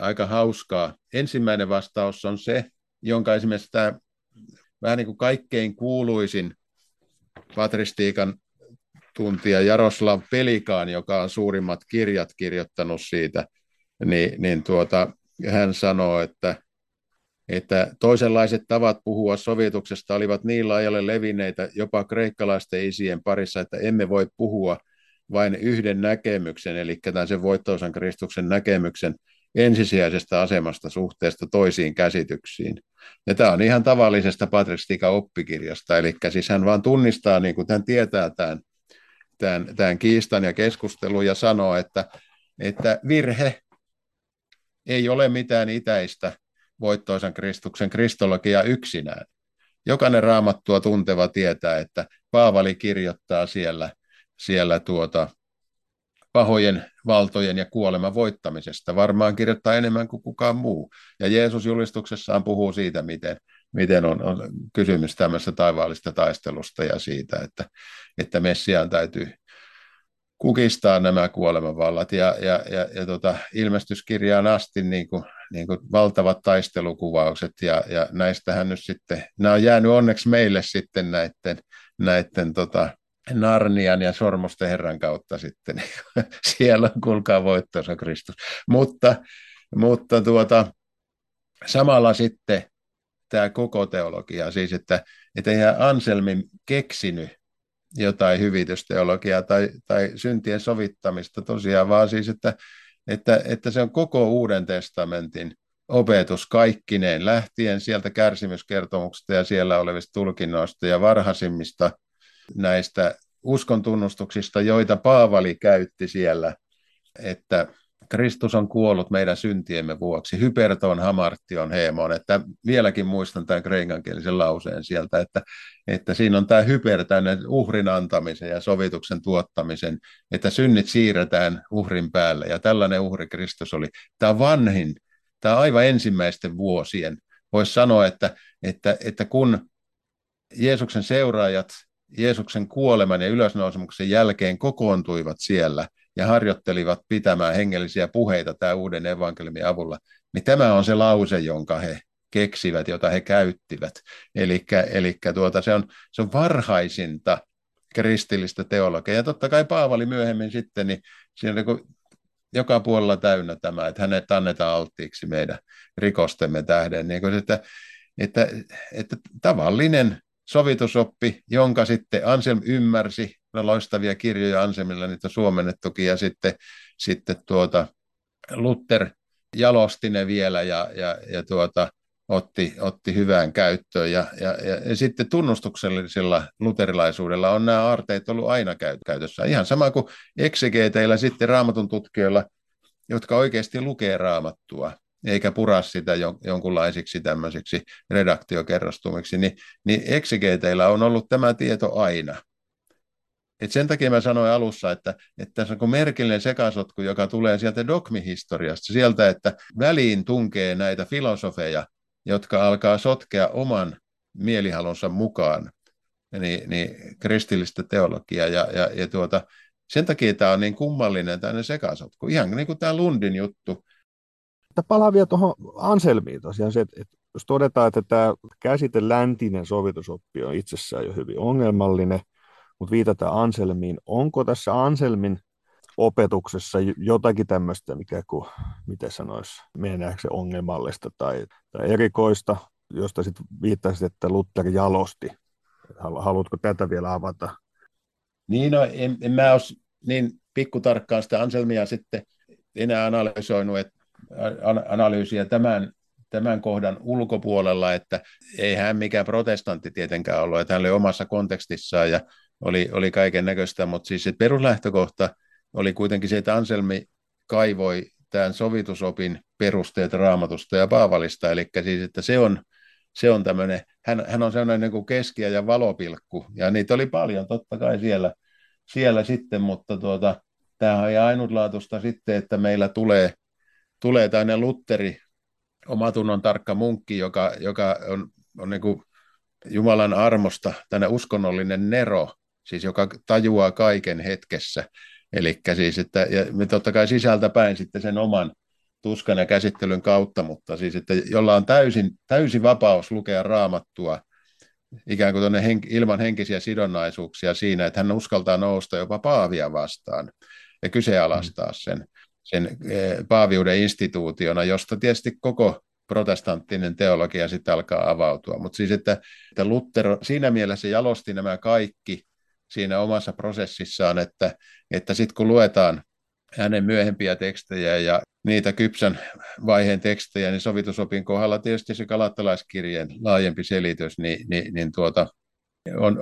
aika hauskaa. Ensimmäinen vastaus on se, jonka esimerkiksi tämä vähän niin kuin kaikkein kuuluisin patristiikan tuntija Jaroslav Pelikan, joka on suurimmat kirjat kirjoittanut siitä, hän sanoo, että toisenlaiset tavat puhua sovituksesta olivat niin laajalle levinneitä jopa kreikkalaisten isien parissa, että emme voi puhua vain yhden näkemyksen, eli tämän sen voittoisan Kristuksen näkemyksen ensisijaisesta asemasta suhteesta toisiin käsityksiin. Ja tämä on ihan tavallisesta patristiikan oppikirjasta, eli siis hän vaan tunnistaa, niin kuin hän tietää tämän kiistan ja keskustelun ja sanoo, että virhe ei ole mitään itäistä voittoisan Kristuksen kristologiaa yksinään. Jokainen Raamattua tunteva tietää, että Paavali kirjoittaa siellä pahojen valtojen ja kuoleman voittamisesta. Varmaan kirjoittaa enemmän kuin kukaan muu. Ja Jeesus julistuksessaan puhuu siitä, miten on kysymys tämmöistä taivaallista taistelusta ja siitä, että Messiaan täytyy kukistaa nämä kuolemanvallat ja ilmestyskirjaan asti niin kuin valtavat taistelukuvaukset ja näistähän nyt sitten, nämä on jäänyt onneksi meille sitten näiden Narnian ja Sormusten Herran kautta sitten, siellä on kuulkaa voittoisa Kristus, mutta samalla sitten tämä koko teologia, siis että eihän Anselmin keksinyt jotain hyvitysteologiaa tai syntien sovittamista tosiaan, vaan siis, että se on koko Uuden testamentin opetus kaikkineen, lähtien sieltä kärsimyskertomuksesta ja siellä olevista tulkinnoista ja varhaisimmista näistä uskontunnustuksista, joita Paavali käytti siellä, että Kristus on kuollut meidän syntiemme vuoksi, hypertoon hamartion heemoon, että vieläkin muistan tämän kreikankielisen lauseen sieltä, että siinä on tämä hyper tänne uhrin antamisen ja sovituksen tuottamisen, että synnit siirretään uhrin päälle ja tällainen uhri Kristus oli. Tämä vanhin, tämä aivan ensimmäisten vuosien, voisi sanoa, että kun Jeesuksen seuraajat Jeesuksen kuoleman ja ylösnousemuksen jälkeen kokoontuivat siellä ja harjoittelivat pitämään hengellisiä puheita tämän uuden evankeliumin avulla, niin tämä on se lause, jonka he keksivät, jota he käyttivät. Eli se on varhaisinta kristillistä teologiaa. Ja totta kai Paavali myöhemmin sitten, niin siinä on niin joka puolella täynnä tämä, että hänet annetaan alttiiksi meidän rikostemme tähden. Niin kuin, että tavallinen sovitusoppi, jonka sitten Anselm ymmärsi, loistavia kirjoja Anselmilla, niitä on suomennettukin, ja sitten Luther jalosti ne vielä ja otti hyvään käyttöön. Ja sitten tunnustuksellisella luterilaisuudella on nämä aarteet ollut aina käytössä. Ihan sama kuin eksegeeteillä sitten raamatun tutkijoilla, jotka oikeasti lukee raamattua, eikä pura sitä jonkunlaisiksi tämmöisiksi redaktiokerrostumiksi, niin eksegeeteillä on ollut tämä tieto aina. Et sen takia mä sanoin alussa, että tässä on merkillinen sekasotku, joka tulee sieltä dogmihistoriasta, sieltä, että väliin tunkee näitä filosofeja, jotka alkaa sotkea oman mielihalunsa mukaan niin kristillistä teologiaa. Sen takia tämä on niin kummallinen tämmöinen sekasotku, ihan niin kuin tämä Lundin juttu. Palaan vielä tuohon Anselmiin tosiaan, että jos todetaan, että tämä käsite läntinen sovitusoppi on itsessään jo hyvin ongelmallinen, mutta viitataan Anselmiin. Onko tässä Anselmin opetuksessa jotakin tämmöistä, mennäänkö se ongelmallista tai erikoista, josta sitten viittasit, että Luther jalosti. Haluatko tätä vielä avata? Niin, no, en mä olisi niin pikkutarkkaan sitä Anselmia sitten enää analysoinut, analyysiä tämän kohdan ulkopuolella, että ei hän mikään protestantti tietenkään ollut, että hän oli omassa kontekstissaan ja oli kaiken näköistä, mutta siis se peruslähtökohta oli kuitenkin se, että Anselmi kaivoi tämän sovitusopin perusteet Raamatusta ja Paavalista, eli siis, että se on tämmöinen, hän on sellainen niin kuin keskiä ja valopilkku, ja niitä oli paljon totta kai siellä sitten, mutta tämähän on ainutlaatuista sitten, että meillä tulee tämmöinen Lutteri, omatunnon tarkka munkki, joka on niin kuin Jumalan armosta, tämmöinen uskonnollinen Nero, siis joka tajuaa kaiken hetkessä. Elikkä siis, että, ja me totta kai sisältäpäin sitten sen oman tuskan ja käsittelyn kautta, mutta siis, että jolla on täysi vapaus lukea Raamattua ikään kuin tuonne ilman henkisiä sidonnaisuuksia siinä, että hän uskaltaa nousta jopa Paavia vastaan ja kyseenalaistaa sen paaviuden instituutiona, josta tietysti koko protestanttinen teologia sitten alkaa avautua. Mutta siis, että Luther siinä mielessä jalosti nämä kaikki siinä omassa prosessissaan, että sitten kun luetaan hänen myöhempiä tekstejä ja niitä kypsän vaiheen tekstejä, niin sovitusopin kohdalla tietysti se galattalaiskirjeen laajempi selitys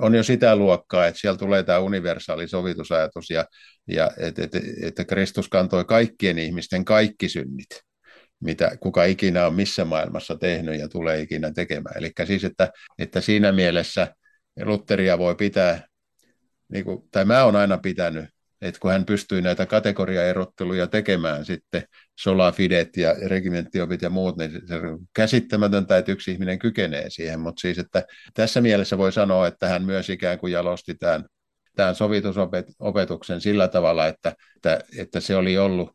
on jo sitä luokkaa, että siellä tulee tämä universaali sovitusajatus ja että Kristus kantoi kaikkien ihmisten kaikki synnit, mitä kuka ikinä on missä maailmassa tehnyt ja tulee ikinä tekemään. Eli siis, että siinä mielessä Lutheria voi pitää, niin kuin, tai mä olen aina pitänyt, että kun hän pystyy näitä kategoriaerotteluja tekemään sitten, sola fidet ja regimenttiopit ja muut, niin se on käsittämätöntä, että yksi ihminen kykenee siihen, mutta siis, että tässä mielessä voi sanoa, että hän myös ikään kuin jalosti tämän sovitusopetuksen sillä tavalla, että se oli ollut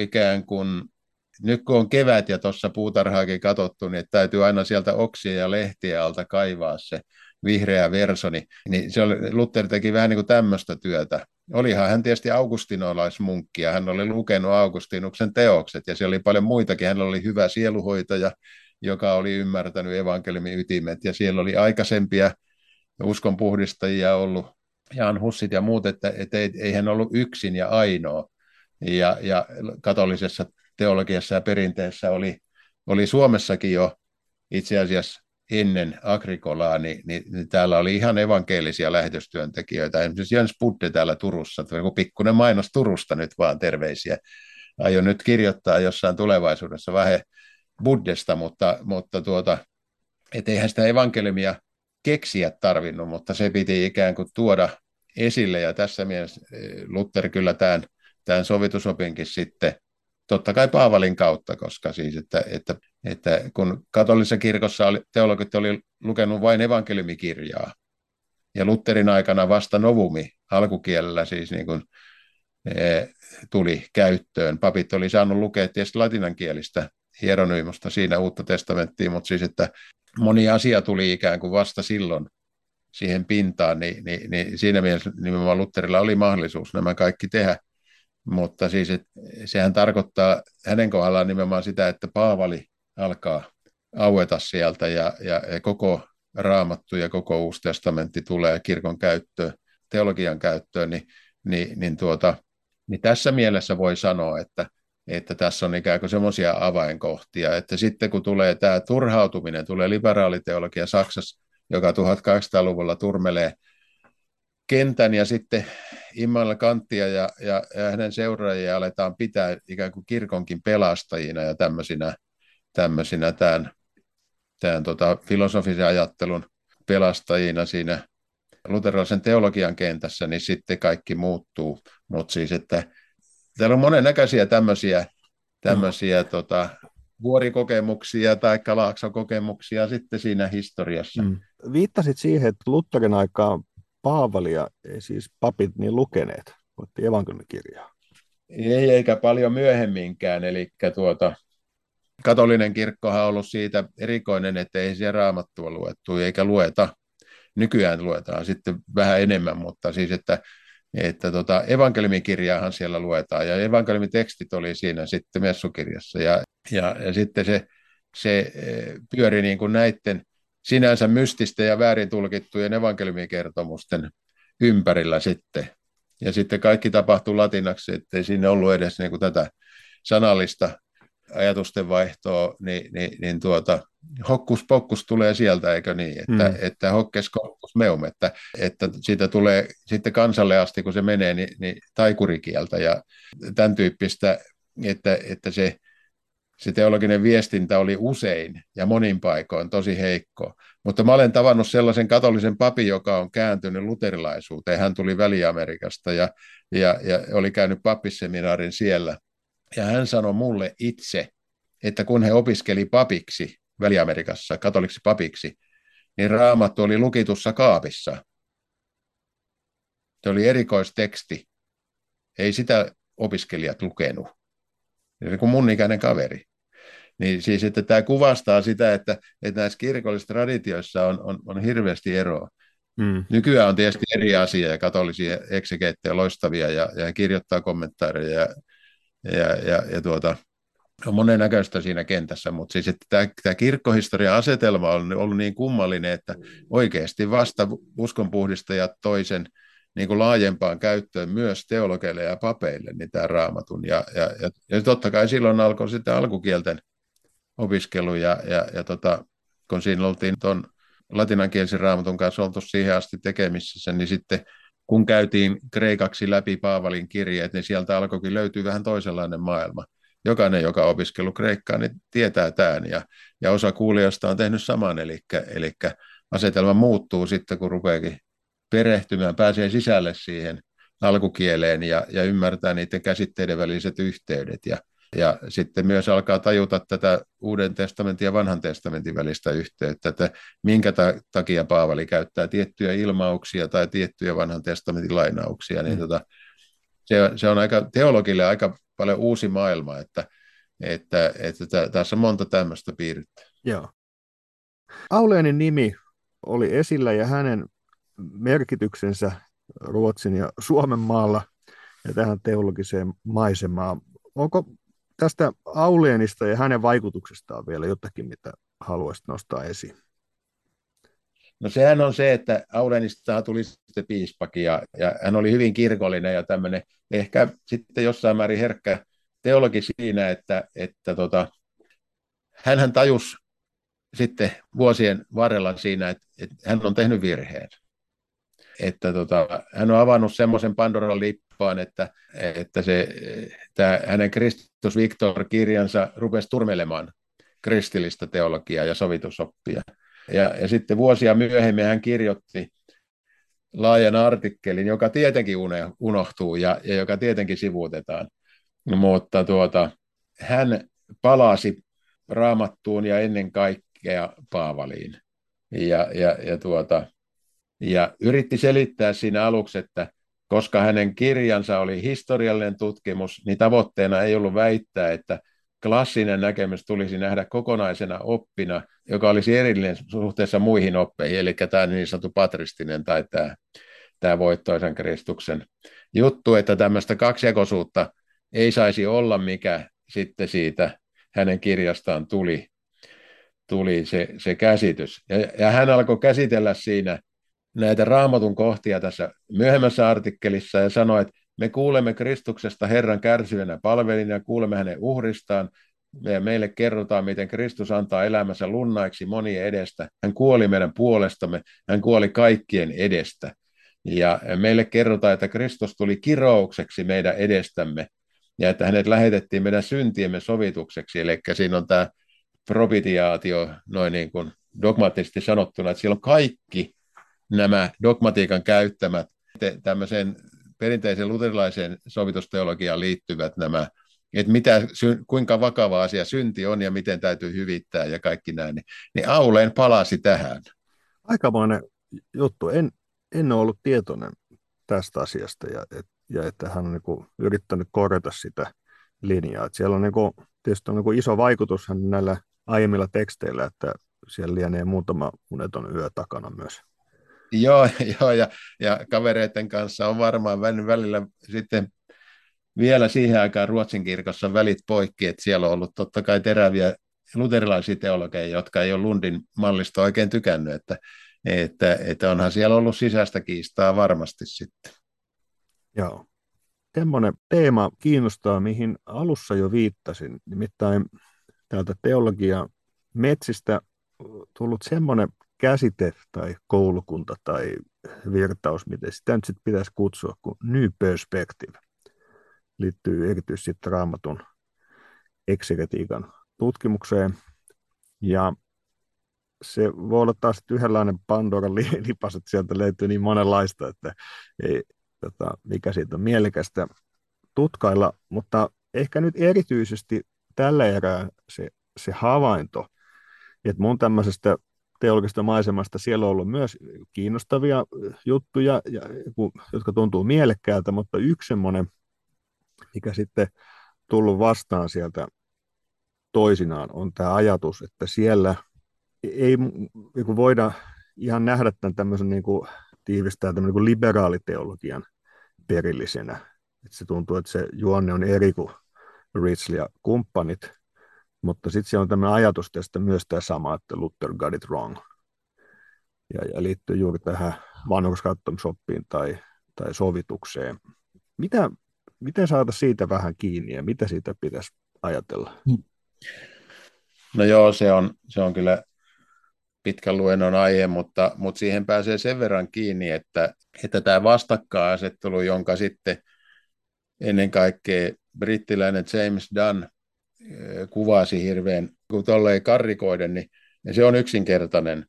ikään kuin, nyt kun on kevät ja tuossa puutarhaakin katsottu, niin täytyy aina sieltä oksia ja lehtiä alta kaivaa se vihreä versoni, niin se oli, Luther teki vähän niin kuin tämmöistä työtä. Olihan hän tietysti augustinolaismunkki ja hän oli lukenut Augustinuksen teokset ja siellä oli paljon muitakin. Hän oli hyvä sieluhoitaja, joka oli ymmärtänyt evankeliumin ytimet ja siellä oli aikaisempia uskonpuhdistajia ollut, Jan Hussit ja muut, että ei hän ollut yksin ja ainoa. Ja katolisessa teologiassa ja perinteessä oli Suomessakin jo itse asiassa ennen Agricolaa, niin täällä oli ihan evankelisia lähetystyöntekijöitä. Esimerkiksi Jöns Budde täällä Turussa, pikkuinen mainos Turusta nyt vaan, terveisiä. Aion nyt kirjoittaa jossain tulevaisuudessa vähän Buddesta, mutta eihän sitä evankeliumia keksiä tarvinnut, mutta se piti ikään kuin tuoda esille. Ja tässä mielessä Luther kyllä tämän sovitusopinkin sitten, totta kai Paavalin kautta, koska siis, että kun katolisessa kirkossa teologit oli lukenut vain evankeliumikirjaa ja Lutherin aikana vasta novumi alkukielellä siis niin kuin, tuli käyttöön. Papit oli saanut lukea tietysti latinankielistä hieronyymosta siinä uutta testamenttia, mutta siis, että moni asia tuli ikään kuin vasta silloin siihen pintaan, niin siinä mielessä nimenomaan Lutherilla oli mahdollisuus nämä kaikki tehdä. Mutta siis, että sehän tarkoittaa hänen kohdallaan nimenomaan sitä, että Paavali alkaa aueta sieltä ja koko Raamattu ja koko Uusi testamentti tulee kirkon käyttöön, teologian käyttöön, niin tässä mielessä voi sanoa, että tässä on ikään kuin semmoisia avainkohtia, että sitten kun tulee tämä turhautuminen, tulee liberaaliteologia Saksassa, joka 1800-luvulla turmelee kentän ja sitten Immanuel Kantia ja hänen seuraajia aletaan pitää ikään kuin kirkonkin pelastajina ja tämmöisinä tämän filosofisen ajattelun pelastajina siinä luterilaisen teologian kentässä, niin sitten kaikki muuttuu. Mutta siis, että täällä on monennäköisiä tämmöisiä vuorikokemuksia tai laaksokokemuksia sitten siinä historiassa. Viittasit siihen, että Lutherin aikaan Paavalia, siis papit, niin lukeneet, otti evankeliumikirjaa. Ei, eikä paljon myöhemminkään, eli katolinen kirkkohan on ollut siitä erikoinen, että ei siellä Raamattua luettu, eikä lueta. Nykyään luetaan sitten vähän enemmän, mutta siis, että evankeliumikirjaahan siellä luetaan, ja evankeliumitekstit oli siinä sitten messukirjassa, ja sitten se pyöri niin kuin näiden sinänsä mystisten ja väärin tulkittujen evankeliumikertomusten ympärillä sitten. Ja sitten kaikki tapahtui latinaksi, ettei siinä ollut edes niin kuin tätä sanallista ajatusten vaihtoa, niin hokkus pokkus tulee sieltä, eikö niin, että hokkes kokkus meum, että siitä tulee sitten kansalle asti, kun se menee, niin taikurikieltä ja tämän tyyppistä, että se teologinen viestintä oli usein ja monin paikoin tosi heikko. Mutta mä olen tavannut sellaisen katolisen papin, joka on kääntynyt luterilaisuuteen. Hän tuli Väli-Amerikasta ja oli käynyt pappisseminaarin siellä. Ja hän sanoi mulle itse, että kun he opiskeli papiksi Väli-Amerikassa, katoliksi papiksi, niin Raamattu oli lukitussa kaapissa. Se oli erikoisteksti. Ei sitä opiskelijat lukenut. Niin kuin mun ikäinen kaveri. Niin siis, että tämä kuvastaa sitä, että näissä kirkollisissa traditioissa on hirveästi eroa. Mm. Nykyään on tietysti eri asia ja katolisia eksegeettejä loistavia ja kirjoittaa kommentaareja ja on monennäköistä siinä kentässä, mutta siis tämä kirkkohistorian asetelma on ollut niin kummallinen, että oikeasti vasta uskonpuhdistajat toisen niin kuin laajempaan käyttöön myös teologeille ja papeille niin tämän Raamatun. Ja totta kai silloin alkoi sitten alkukielten opiskelu ja kun siinä oltiin tuon latinankielisen Raamatun kanssa oltu siihen asti tekemisissä, niin sitten kun käytiin kreikaksi läpi Paavalin kirjeet, niin sieltä alkoikin löytyy vähän toisenlainen maailma. Jokainen, joka on opiskellut kreikkaa, niin tietää tämän ja osa kuulijoista on tehnyt saman, eli asetelma muuttuu sitten, kun rupeakin perehtymään, pääsee sisälle siihen alkukieleen ja ymmärtää niiden käsitteiden väliset yhteydet ja sitten myös alkaa tajuta tätä Uuden testamentin ja Vanhan testamentin välistä yhteyttä, että minkä takia Paavali käyttää tiettyjä ilmauksia tai tiettyjä Vanhan testamentin lainauksia, niin se on aika teologille aika paljon uusi maailma, että tässä on monta tämmöistä piirrettä. Joo. Auleanin nimi oli esillä ja hänen merkityksensä Ruotsin ja Suomen maalla ja tähän teologiseen maisemaan. Onko tästä Auleanista ja hänen vaikutuksestaan vielä jotakin, mitä haluaisit nostaa esiin? No sehän on se, että Auleanista tuli sitten piispakin ja hän oli hyvin kirkollinen ja tämmöinen ehkä sitten jossain määrin herkkä teologi siinä, että hänhän tajusi sitten vuosien varrella siinä, että hän on tehnyt virheen. Että hän on avannut semmoisen Pandoran lippaan, että hänen Christus Victor-kirjansa rupesi turmelemaan kristillistä teologiaa ja sovitusoppia. Ja sitten vuosia myöhemmin hän kirjoitti laajan artikkelin, joka tietenkin unohtuu ja joka tietenkin sivuutetaan, mutta hän palasi Raamattuun ja ennen kaikkea Paavaliin ja yritti selittää siinä aluksi, että koska hänen kirjansa oli historiallinen tutkimus, niin tavoitteena ei ollut väittää, että klassinen näkemys tulisi nähdä kokonaisena oppina, joka olisi erillinen suhteessa muihin oppeihin, eli tämä niin sanottu patristinen tai tämä voittoisen Kristuksen juttu, että tällaista kaksijakoisuutta ei saisi olla, mikä sitten siitä hänen kirjastaan tuli se käsitys. Ja hän alkoi käsitellä siinä näitä Raamatun kohtia tässä myöhemmässä artikkelissa ja sanoi, että me kuulemme Kristuksesta Herran kärsivänä palvelijana, kuulemme hänen uhristaan ja meille kerrotaan, miten Kristus antaa elämänsä lunnaiksi monien edestä. Hän kuoli meidän puolestamme, hän kuoli kaikkien edestä. Ja meille kerrotaan, että Kristus tuli kiroukseksi meidän edestämme ja että hänet lähetettiin meidän syntiemme sovitukseksi. Eli siinä on tämä propitiaatio noin niin kuin dogmaattisesti sanottuna, että siellä on kaikki nämä dogmatiikan käyttämät tämmöiseen perinteiseen luterilaiseen sovitusteologiaan liittyvät nämä, että kuinka vakava asia synti on ja miten täytyy hyvittää ja kaikki näin, niin Auleen palasi tähän. Aikamoinen juttu. En ole ollut tietoinen tästä asiasta ja että hän on niin yrittänyt korjata sitä linjaa. Että siellä on tietysti on iso vaikutus hän näillä aiemmilla teksteillä, että siellä lienee muutama uneton yö takana myös. Joo, ja kavereiden kanssa on varmaan välillä sitten vielä siihen aikaan Ruotsin kirkossa välit poikki, että siellä on ollut totta kai teräviä luterilaisia teologeja, jotka ei ole Lundin mallista oikein tykännyt, että onhan siellä ollut sisäistä kiistaa varmasti sitten. Joo, semmoinen teema kiinnostaa, mihin alussa jo viittasin, nimittäin täältä teologian metsistä tullut semmoinen käsite tai koulukunta tai virtaus, miten sitä nyt sitten pitäisi kutsua, kun New Perspective liittyy erityisesti Raamatun eksegetiikan tutkimukseen. Ja se voi olla taas yhdenlainen Pandoran lipas, että sieltä löytyy niin monenlaista, että ei, mikä siitä on mielekästä tutkailla, mutta ehkä nyt erityisesti tällä erää se havainto, että mun tämmöisestä teologisesta maisemasta. Siellä on ollut myös kiinnostavia juttuja, jotka tuntuu mielekkäältä, mutta yksi semmoinen, mikä sitten tullut vastaan sieltä toisinaan, on tämä ajatus, että siellä ei voida ihan nähdä tämän tämmöisen, niin kuin tiivistää tämmöinen niin liberaaliteologian perillisenä. Että se tuntuu, että se juonne on eri kuin Ritschl ja kumppanit, mutta sitten siellä on tämmöinen ajatus tästä myös tämä sama, että Luther got it wrong. Ja liittyy juuri tähän vanhurskattomishoppiin tai sovitukseen. Miten saataisiin siitä vähän kiinni ja mitä siitä pitäisi ajatella? No joo, se on kyllä pitkän luennon aihe, mutta siihen pääsee sen verran kiinni, että tämä vastakkainasettelu, jonka sitten ennen kaikkea brittiläinen James Dunn kuvasi hirveän, kun tolleen karrikoiden, niin se on yksinkertainen.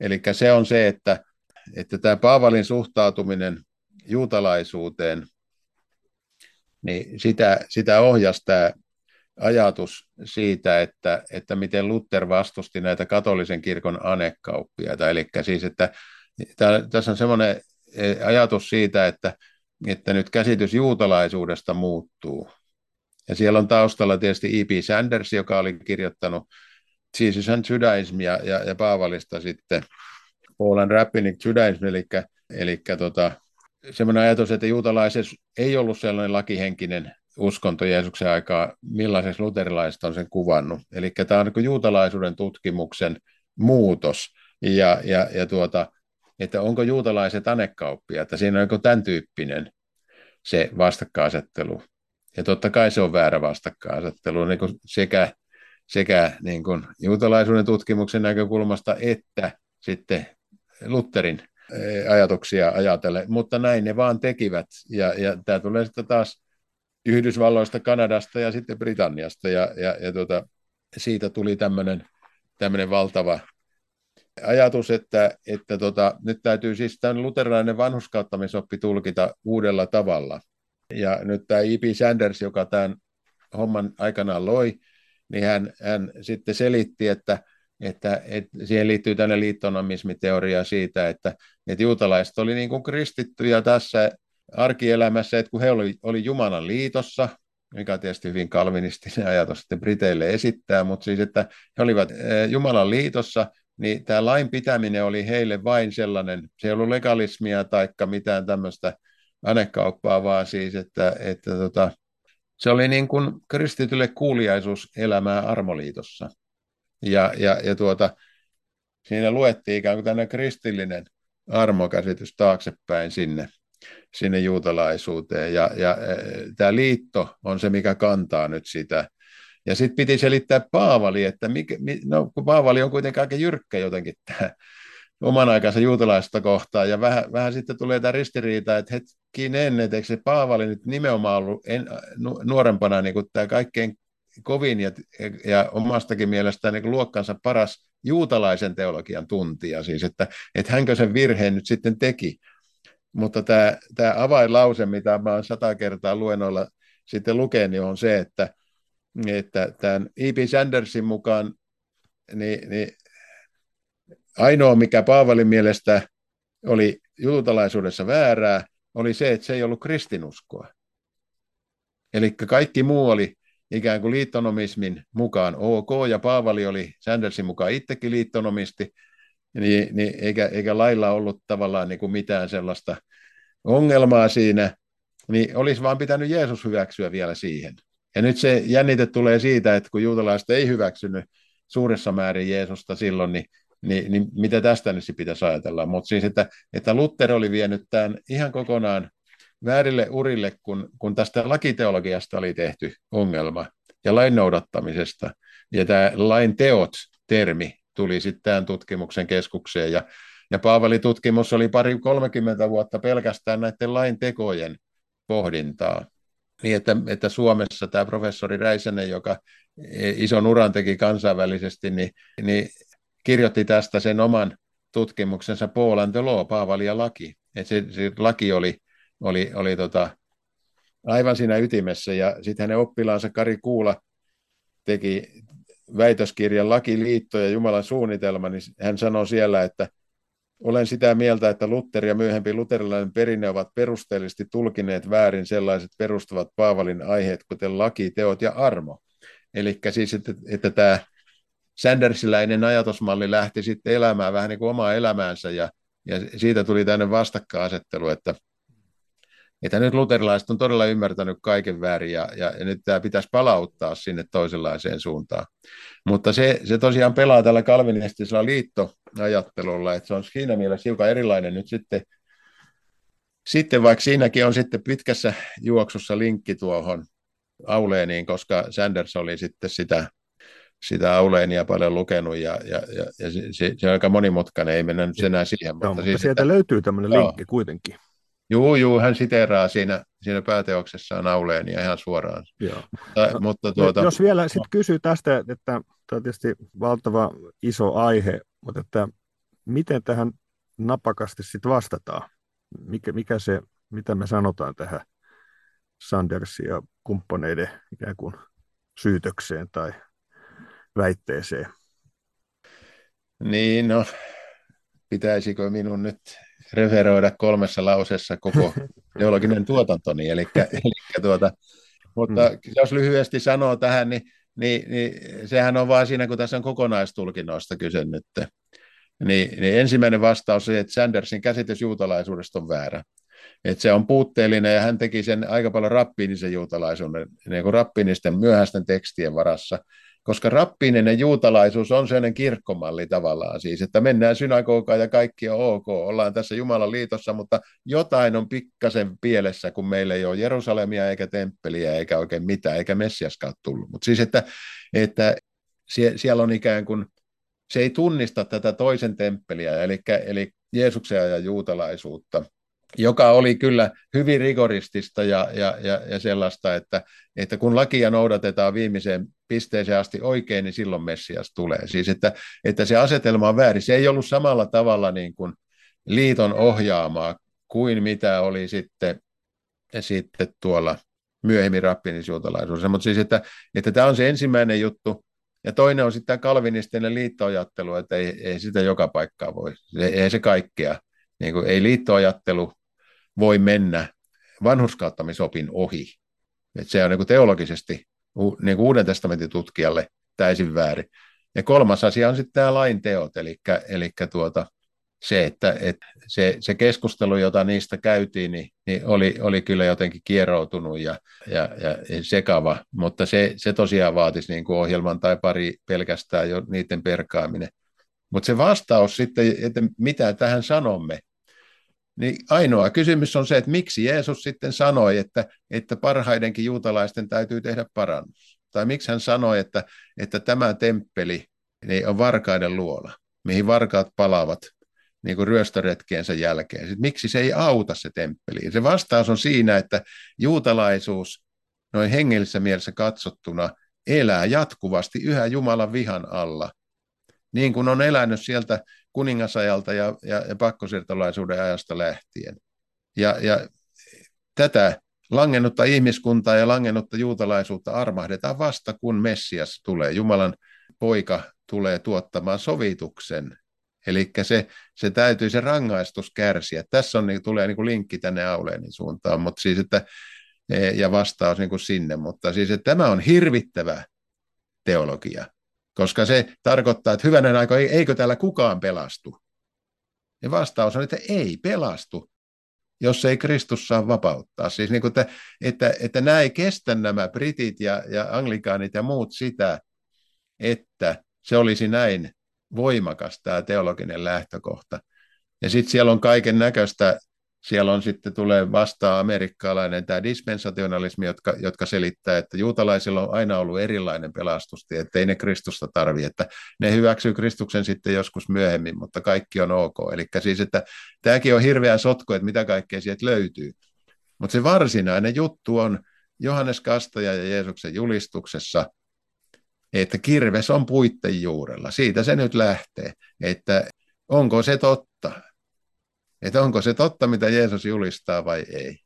Eli se on se, että tämä Paavalin suhtautuminen juutalaisuuteen, niin sitä ohjasi tämä ajatus siitä, että miten Luther vastusti näitä katolisen kirkon anekauppiaita. Eli siis, että tässä on semmoinen ajatus siitä, että nyt käsitys juutalaisuudesta muuttuu. Ja siellä on taustalla tietysti E.P. Sanders, joka oli kirjoittanut Jesus and Judaism ja Paavalista sitten Paul and Rabbinic Judaism, eli semmoinen ajatus, että juutalaisuus ei ollut sellainen lakihenkinen uskonto Jeesuksen aikaa, millaiseksi luterilaiset on sen kuvannut. Eli tämä on niin kuin juutalaisuuden tutkimuksen muutos, että onko juutalaiset anekauppia, että siinä on niin tämän tyyppinen se vastakkainasettelu. Ja totta kai se on väärä vastakkainasettelu niin kuin sekä niin kuin juutalaisuuden tutkimuksen näkökulmasta että sitten Lutherin ajatuksia ajatellen, mutta näin ne vaan tekivät. Ja tämä tulee sitten taas Yhdysvalloista, Kanadasta ja sitten Britanniasta, ja siitä tuli tämmöinen valtava ajatus, että nyt täytyy siis tämän luterilainen vanhurskauttamisoppi tulkita uudella tavalla. Ja nyt tämä E.P. Sanders, joka tämän homman aikanaan loi, niin hän sitten selitti, että siihen liittyy tämmöinen liittonomismiteoria siitä, että juutalaiset oli niin kuin kristittyjä tässä arkielämässä, että kun he oli Jumalan liitossa, mikä on tietysti hyvin kalvinistinen ajatus sitten Briteille esittää, mutta siis, että he olivat Jumalan liitossa, niin tämä lain pitäminen oli heille vain sellainen, se ei ollut legalismia tai mitään tämmöistä anekauppaa, vaan siis, että se oli niin kuin kristitylle kuuliaisuuselämää armoliitossa. Ja siinä luettiin ikään kuin tämmöinen kristillinen armokäsitys taaksepäin sinne juutalaisuuteen, ja tämä liitto on se, mikä kantaa nyt sitä. Ja sitten piti selittää Paavali, kun Paavali on kuitenkin aika jyrkkä jotenkin tämä oman aikansa juutalaista kohtaan, ja vähän sitten tulee tämä ristiriita, että hetkinen, että eikö se Paavali nyt nimenomaan ollut nuorempana niin kuin tämä kaikkein kovin ja omastakin mielestään niin kuin luokkansa paras juutalaisen teologian tuntija, siis että hänkö sen virheen nyt sitten teki. Mutta tämä avainlause, mitä mä oon 100 kertaa luennoilla sitten lukenut, on se, että tämän E.P. Sandersin mukaan niin ainoa, mikä Paavalin mielestä oli juutalaisuudessa väärää, oli se, että se ei ollut kristinuskoa. Eli kaikki muu oli ikään kuin liittonomismin mukaan ok, ja Paavali oli Sandersin mukaan itsekin liittonomisti, niin eikä lailla ollut tavallaan niin kuin mitään sellaista ongelmaa siinä, niin olisi vaan pitänyt Jeesus hyväksyä vielä siihen. Ja nyt se jännite tulee siitä, että kun juutalaiset ei hyväksynyt suuressa määrin Jeesusta silloin, niin mitä tästä nyt pitäisi ajatella. Mutta siis, että Luther oli vienyt tämän ihan kokonaan väärille urille, kun tästä lakiteologiasta oli tehty ongelma ja lain noudattamisesta. Ja tämä lain teot-termi tuli sitten tämän tutkimuksen keskukseen, ja Paavalin tutkimus oli 30 vuotta pelkästään näiden laintekojen pohdintaa. Niin, että Suomessa tämä professori Räisänen, joka ison uran teki kansainvälisesti, niin kirjoitti tästä sen oman tutkimuksensa Paul and the Law, Paavali ja laki. Että se laki oli aivan siinä ytimessä, ja sitten hänen oppilaansa Kari Kuula teki väitöskirjan Lakiliitto ja Jumalan suunnitelma, niin hän sanoo siellä, että olen sitä mieltä, että Luther ja myöhempi luterilainen perinne ovat perusteellisesti tulkineet väärin sellaiset perustavat Paavalin aiheet, kuten laki, teot ja armo. Eli siis, että tämä Sandersiläinen ajatusmalli lähti sitten elämään vähän niin kuin omaa elämäänsä, ja siitä tuli tämmöinen vastakkainasettelu, että nyt luterilaiset on todella ymmärtänyt kaiken väärin, ja nyt tämä pitäisi palauttaa sinne toisenlaiseen suuntaan. Mutta se tosiaan pelaa tällä kalvinistisella liittoajattelulla, että se on siinä mielessä hiukan erilainen nyt sitten vaikka siinäkin on sitten pitkässä juoksussa linkki tuohon Auleeniin, koska Sanders oli sitten sitä Auleenia paljon lukenut, ja se on aika monimutkainen, ei mennä nyt enää siihen. Mutta siis sieltä löytyy tämmöinen linkki kuitenkin. Joo, hän siteeraa siinä pääteoksessaan Auleenia ihan suoraan. Mutta jos vielä sit kysyy tästä, että tämä on tietysti valtava iso aihe, mutta että miten tähän napakasti sitten vastataan? Mitä me sanotaan tähän Sandersin ja kumppaneiden ikään kuin syytökseen tai väitteeseen? Niin, no, pitäisikö minun nyt referoida 3 lauseessa koko teologinen tuotantoni, mutta jos lyhyesti sanoo tähän, niin sehän on vaan siinä, kun tässä on kokonaistulkinnoista kyse nyt, niin ensimmäinen vastaus on, että Sandersin käsitys juutalaisuudesta on väärä, että se on puutteellinen, ja hän teki sen aika paljon rappiinisen juutalaisuuden, niin kuin rappiinisten myöhäisten tekstien varassa, koska rappiininen juutalaisuus on sellainen kirkkomalli tavallaan siis, että mennään synagogaan ja kaikki on ok, ollaan tässä Jumalan liitossa, mutta jotain on pikkasen pielessä, kun meillä ei ole Jerusalemia eikä temppeliä eikä oikein mitään, eikä Messiaskaan tullut. Mutta siis, että siellä on ikään kuin, se ei tunnista tätä toisen temppeliä, eli Jeesuksen ajan juutalaisuutta, joka oli kyllä hyvin rigoristista ja sellaista, että kun lakia noudatetaan viimeiseen pisteeseen asti oikein, niin silloin Messias tulee. Siis että se asetelma on väärin. Se ei ollut samalla tavalla niin kuin liiton ohjaamaa kuin mitä oli sitten tuolla myöhemmin rappiinisjuutalaisuudessa. Mutta siis, että tämä on se ensimmäinen juttu. Ja toinen on sitten tämä kalvinistinen liittoajattelu, että ei sitä joka paikkaa voi. Ei se kaikkea. Niin kuin, ei liittoajattelu voi mennä vanhurskauttamisopin ohi. Et se on niin kuin teologisesti niin kuin Uuden testamentin tutkijalle täysin väärin. Ja kolmas asia on sitten tämä lainteot, eli se, että se keskustelu, jota niistä käytiin, niin oli kyllä jotenkin kieroutunut ja sekava, mutta se tosiaan vaatisi niin kuin ohjelman tai pari pelkästään jo niiden perkaaminen. Mutta se vastaus sitten, että mitä tähän sanomme, niin ainoa kysymys on se, että miksi Jeesus sitten sanoi, että parhaidenkin juutalaisten täytyy tehdä parannus. Tai miksi hän sanoi, että tämä temppeli niin on varkaiden luola, mihin varkaat palaavat niin kuin ryöstöretkiensä jälkeen. Sitten miksi se ei auta se temppeli? Se vastaus on siinä, että juutalaisuus noin hengellisessä mielessä katsottuna elää jatkuvasti yhä Jumalan vihan alla. Niin kuin on elänyt sieltä kuningasajalta ja pakkosiirtolaisuuden ajasta lähtien. Ja tätä langennutta ihmiskuntaa ja langennutta juutalaisuutta armahdetaan vasta, kun Messias tulee. Jumalan poika tulee tuottamaan sovituksen. Eli se täytyy se rangaistus kärsiä. Tässä tulee niin kuin linkki tänne Auleenin suuntaan, mutta siis, ja vastaus niin kuin sinne. Mutta siis, että tämä on hirvittävä teologia. Koska se tarkoittaa, että hyvänen aika, eikö täällä kukaan pelastu? Ja vastaus on, että ei pelastu, jos ei Kristus saa vapauttaa. Siis niin kuin että nämä ei kestä nämä britit ja anglikaanit ja muut sitä, että se olisi näin voimakas tämä teologinen lähtökohta. Ja sitten siellä on kaiken näköistä, siellä on sitten tulee vastaan amerikkalainen tämä dispensationalismi, jotka selittää, että juutalaisilla on aina ollut erilainen pelastustie, ettei ne Kristusta tarvitse, että ne hyväksyy Kristuksen sitten joskus myöhemmin, mutta kaikki on ok. Eli siis, että tämäkin on hirveä sotku, että mitä kaikkea sieltä löytyy. Mutta se varsinainen juttu on Johannes Kastaja ja Jeesuksen julistuksessa, että kirves on puitten juurella. Siitä se nyt lähtee, että onko se totta. Että onko se totta, mitä Jeesus julistaa vai ei.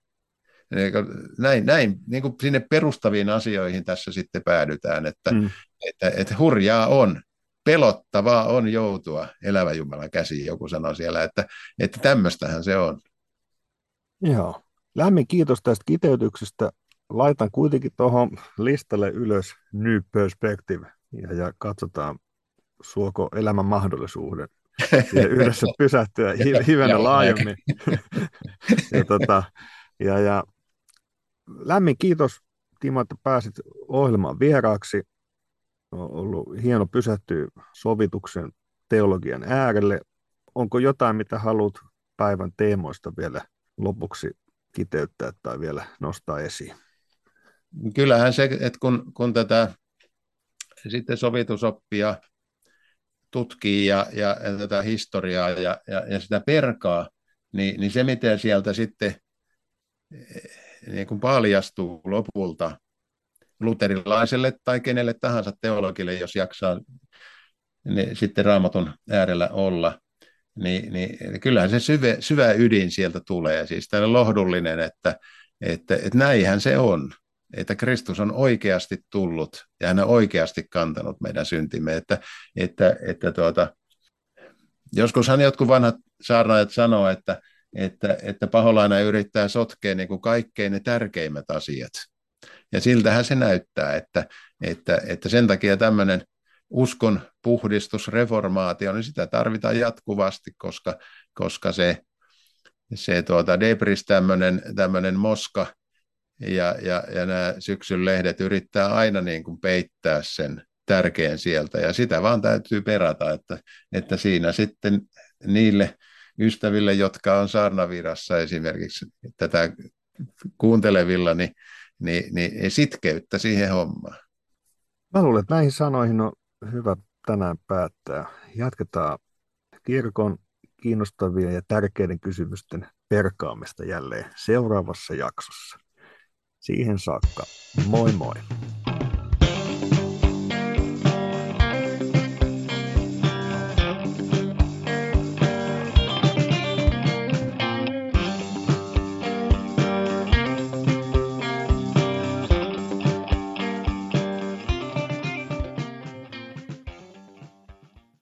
Näin niin kuin sinne perustaviin asioihin tässä sitten päädytään, että hurjaa on. Pelottavaa on joutua elävän Jumalan käsiin, joku sanoi siellä, että tämmöistähän se on. Joo. Lämmin kiitos tästä kiteytyksestä. Laitan kuitenkin tuohon listalle ylös New Perspective ja katsotaan, suoko elämän mahdollisuuden yhdessä pysähtyä hivenen laajemmin. Ja lämmin kiitos, Timo, että pääsit ohjelmaan vieraaksi. On ollut hieno pysähtyä sovituksen teologian äärelle. Onko jotain, mitä haluat päivän teemoista vielä lopuksi kiteyttää tai vielä nostaa esiin? Kyllähän se, että kun tätä sitten sovitusoppia tutkii ja tätä historiaa ja sitä perkaa, niin se, miten sieltä sitten niin kuin paljastuu lopulta luterilaiselle tai kenelle tahansa teologille, jos jaksaa niin sitten Raamatun äärellä olla, niin kyllähän se syvä ydin sieltä tulee. Siis tällainen lohdullinen, että näinhän se on, että Kristus on oikeasti tullut ja hän on oikeasti kantanut meidän syntimme. Joskushan jotkut vanhat saarnaajat sanoo, että paholainen yrittää sotkea niin kuin kaikkein ne tärkeimmät asiat. Ja siltähän se näyttää, että sen takia tämmöinen uskon puhdistus, reformaatio, niin sitä tarvitaan jatkuvasti, koska se debris, tämmöinen moska ja nämä syksyn lehdet yrittää aina niin kuin peittää sen tärkeän sieltä. Ja sitä vaan täytyy perata, että siinä sitten niille ystäville, jotka on saarnavirassa esimerkiksi tätä kuuntelevilla, niin sitkeyttä siihen hommaan. Mä luulen, että näihin sanoihin on hyvä tänään päättää. Jatketaan kirkon kiinnostavien ja tärkeiden kysymysten perkaamista jälleen seuraavassa jaksossa. Siihen saakka, moi moi!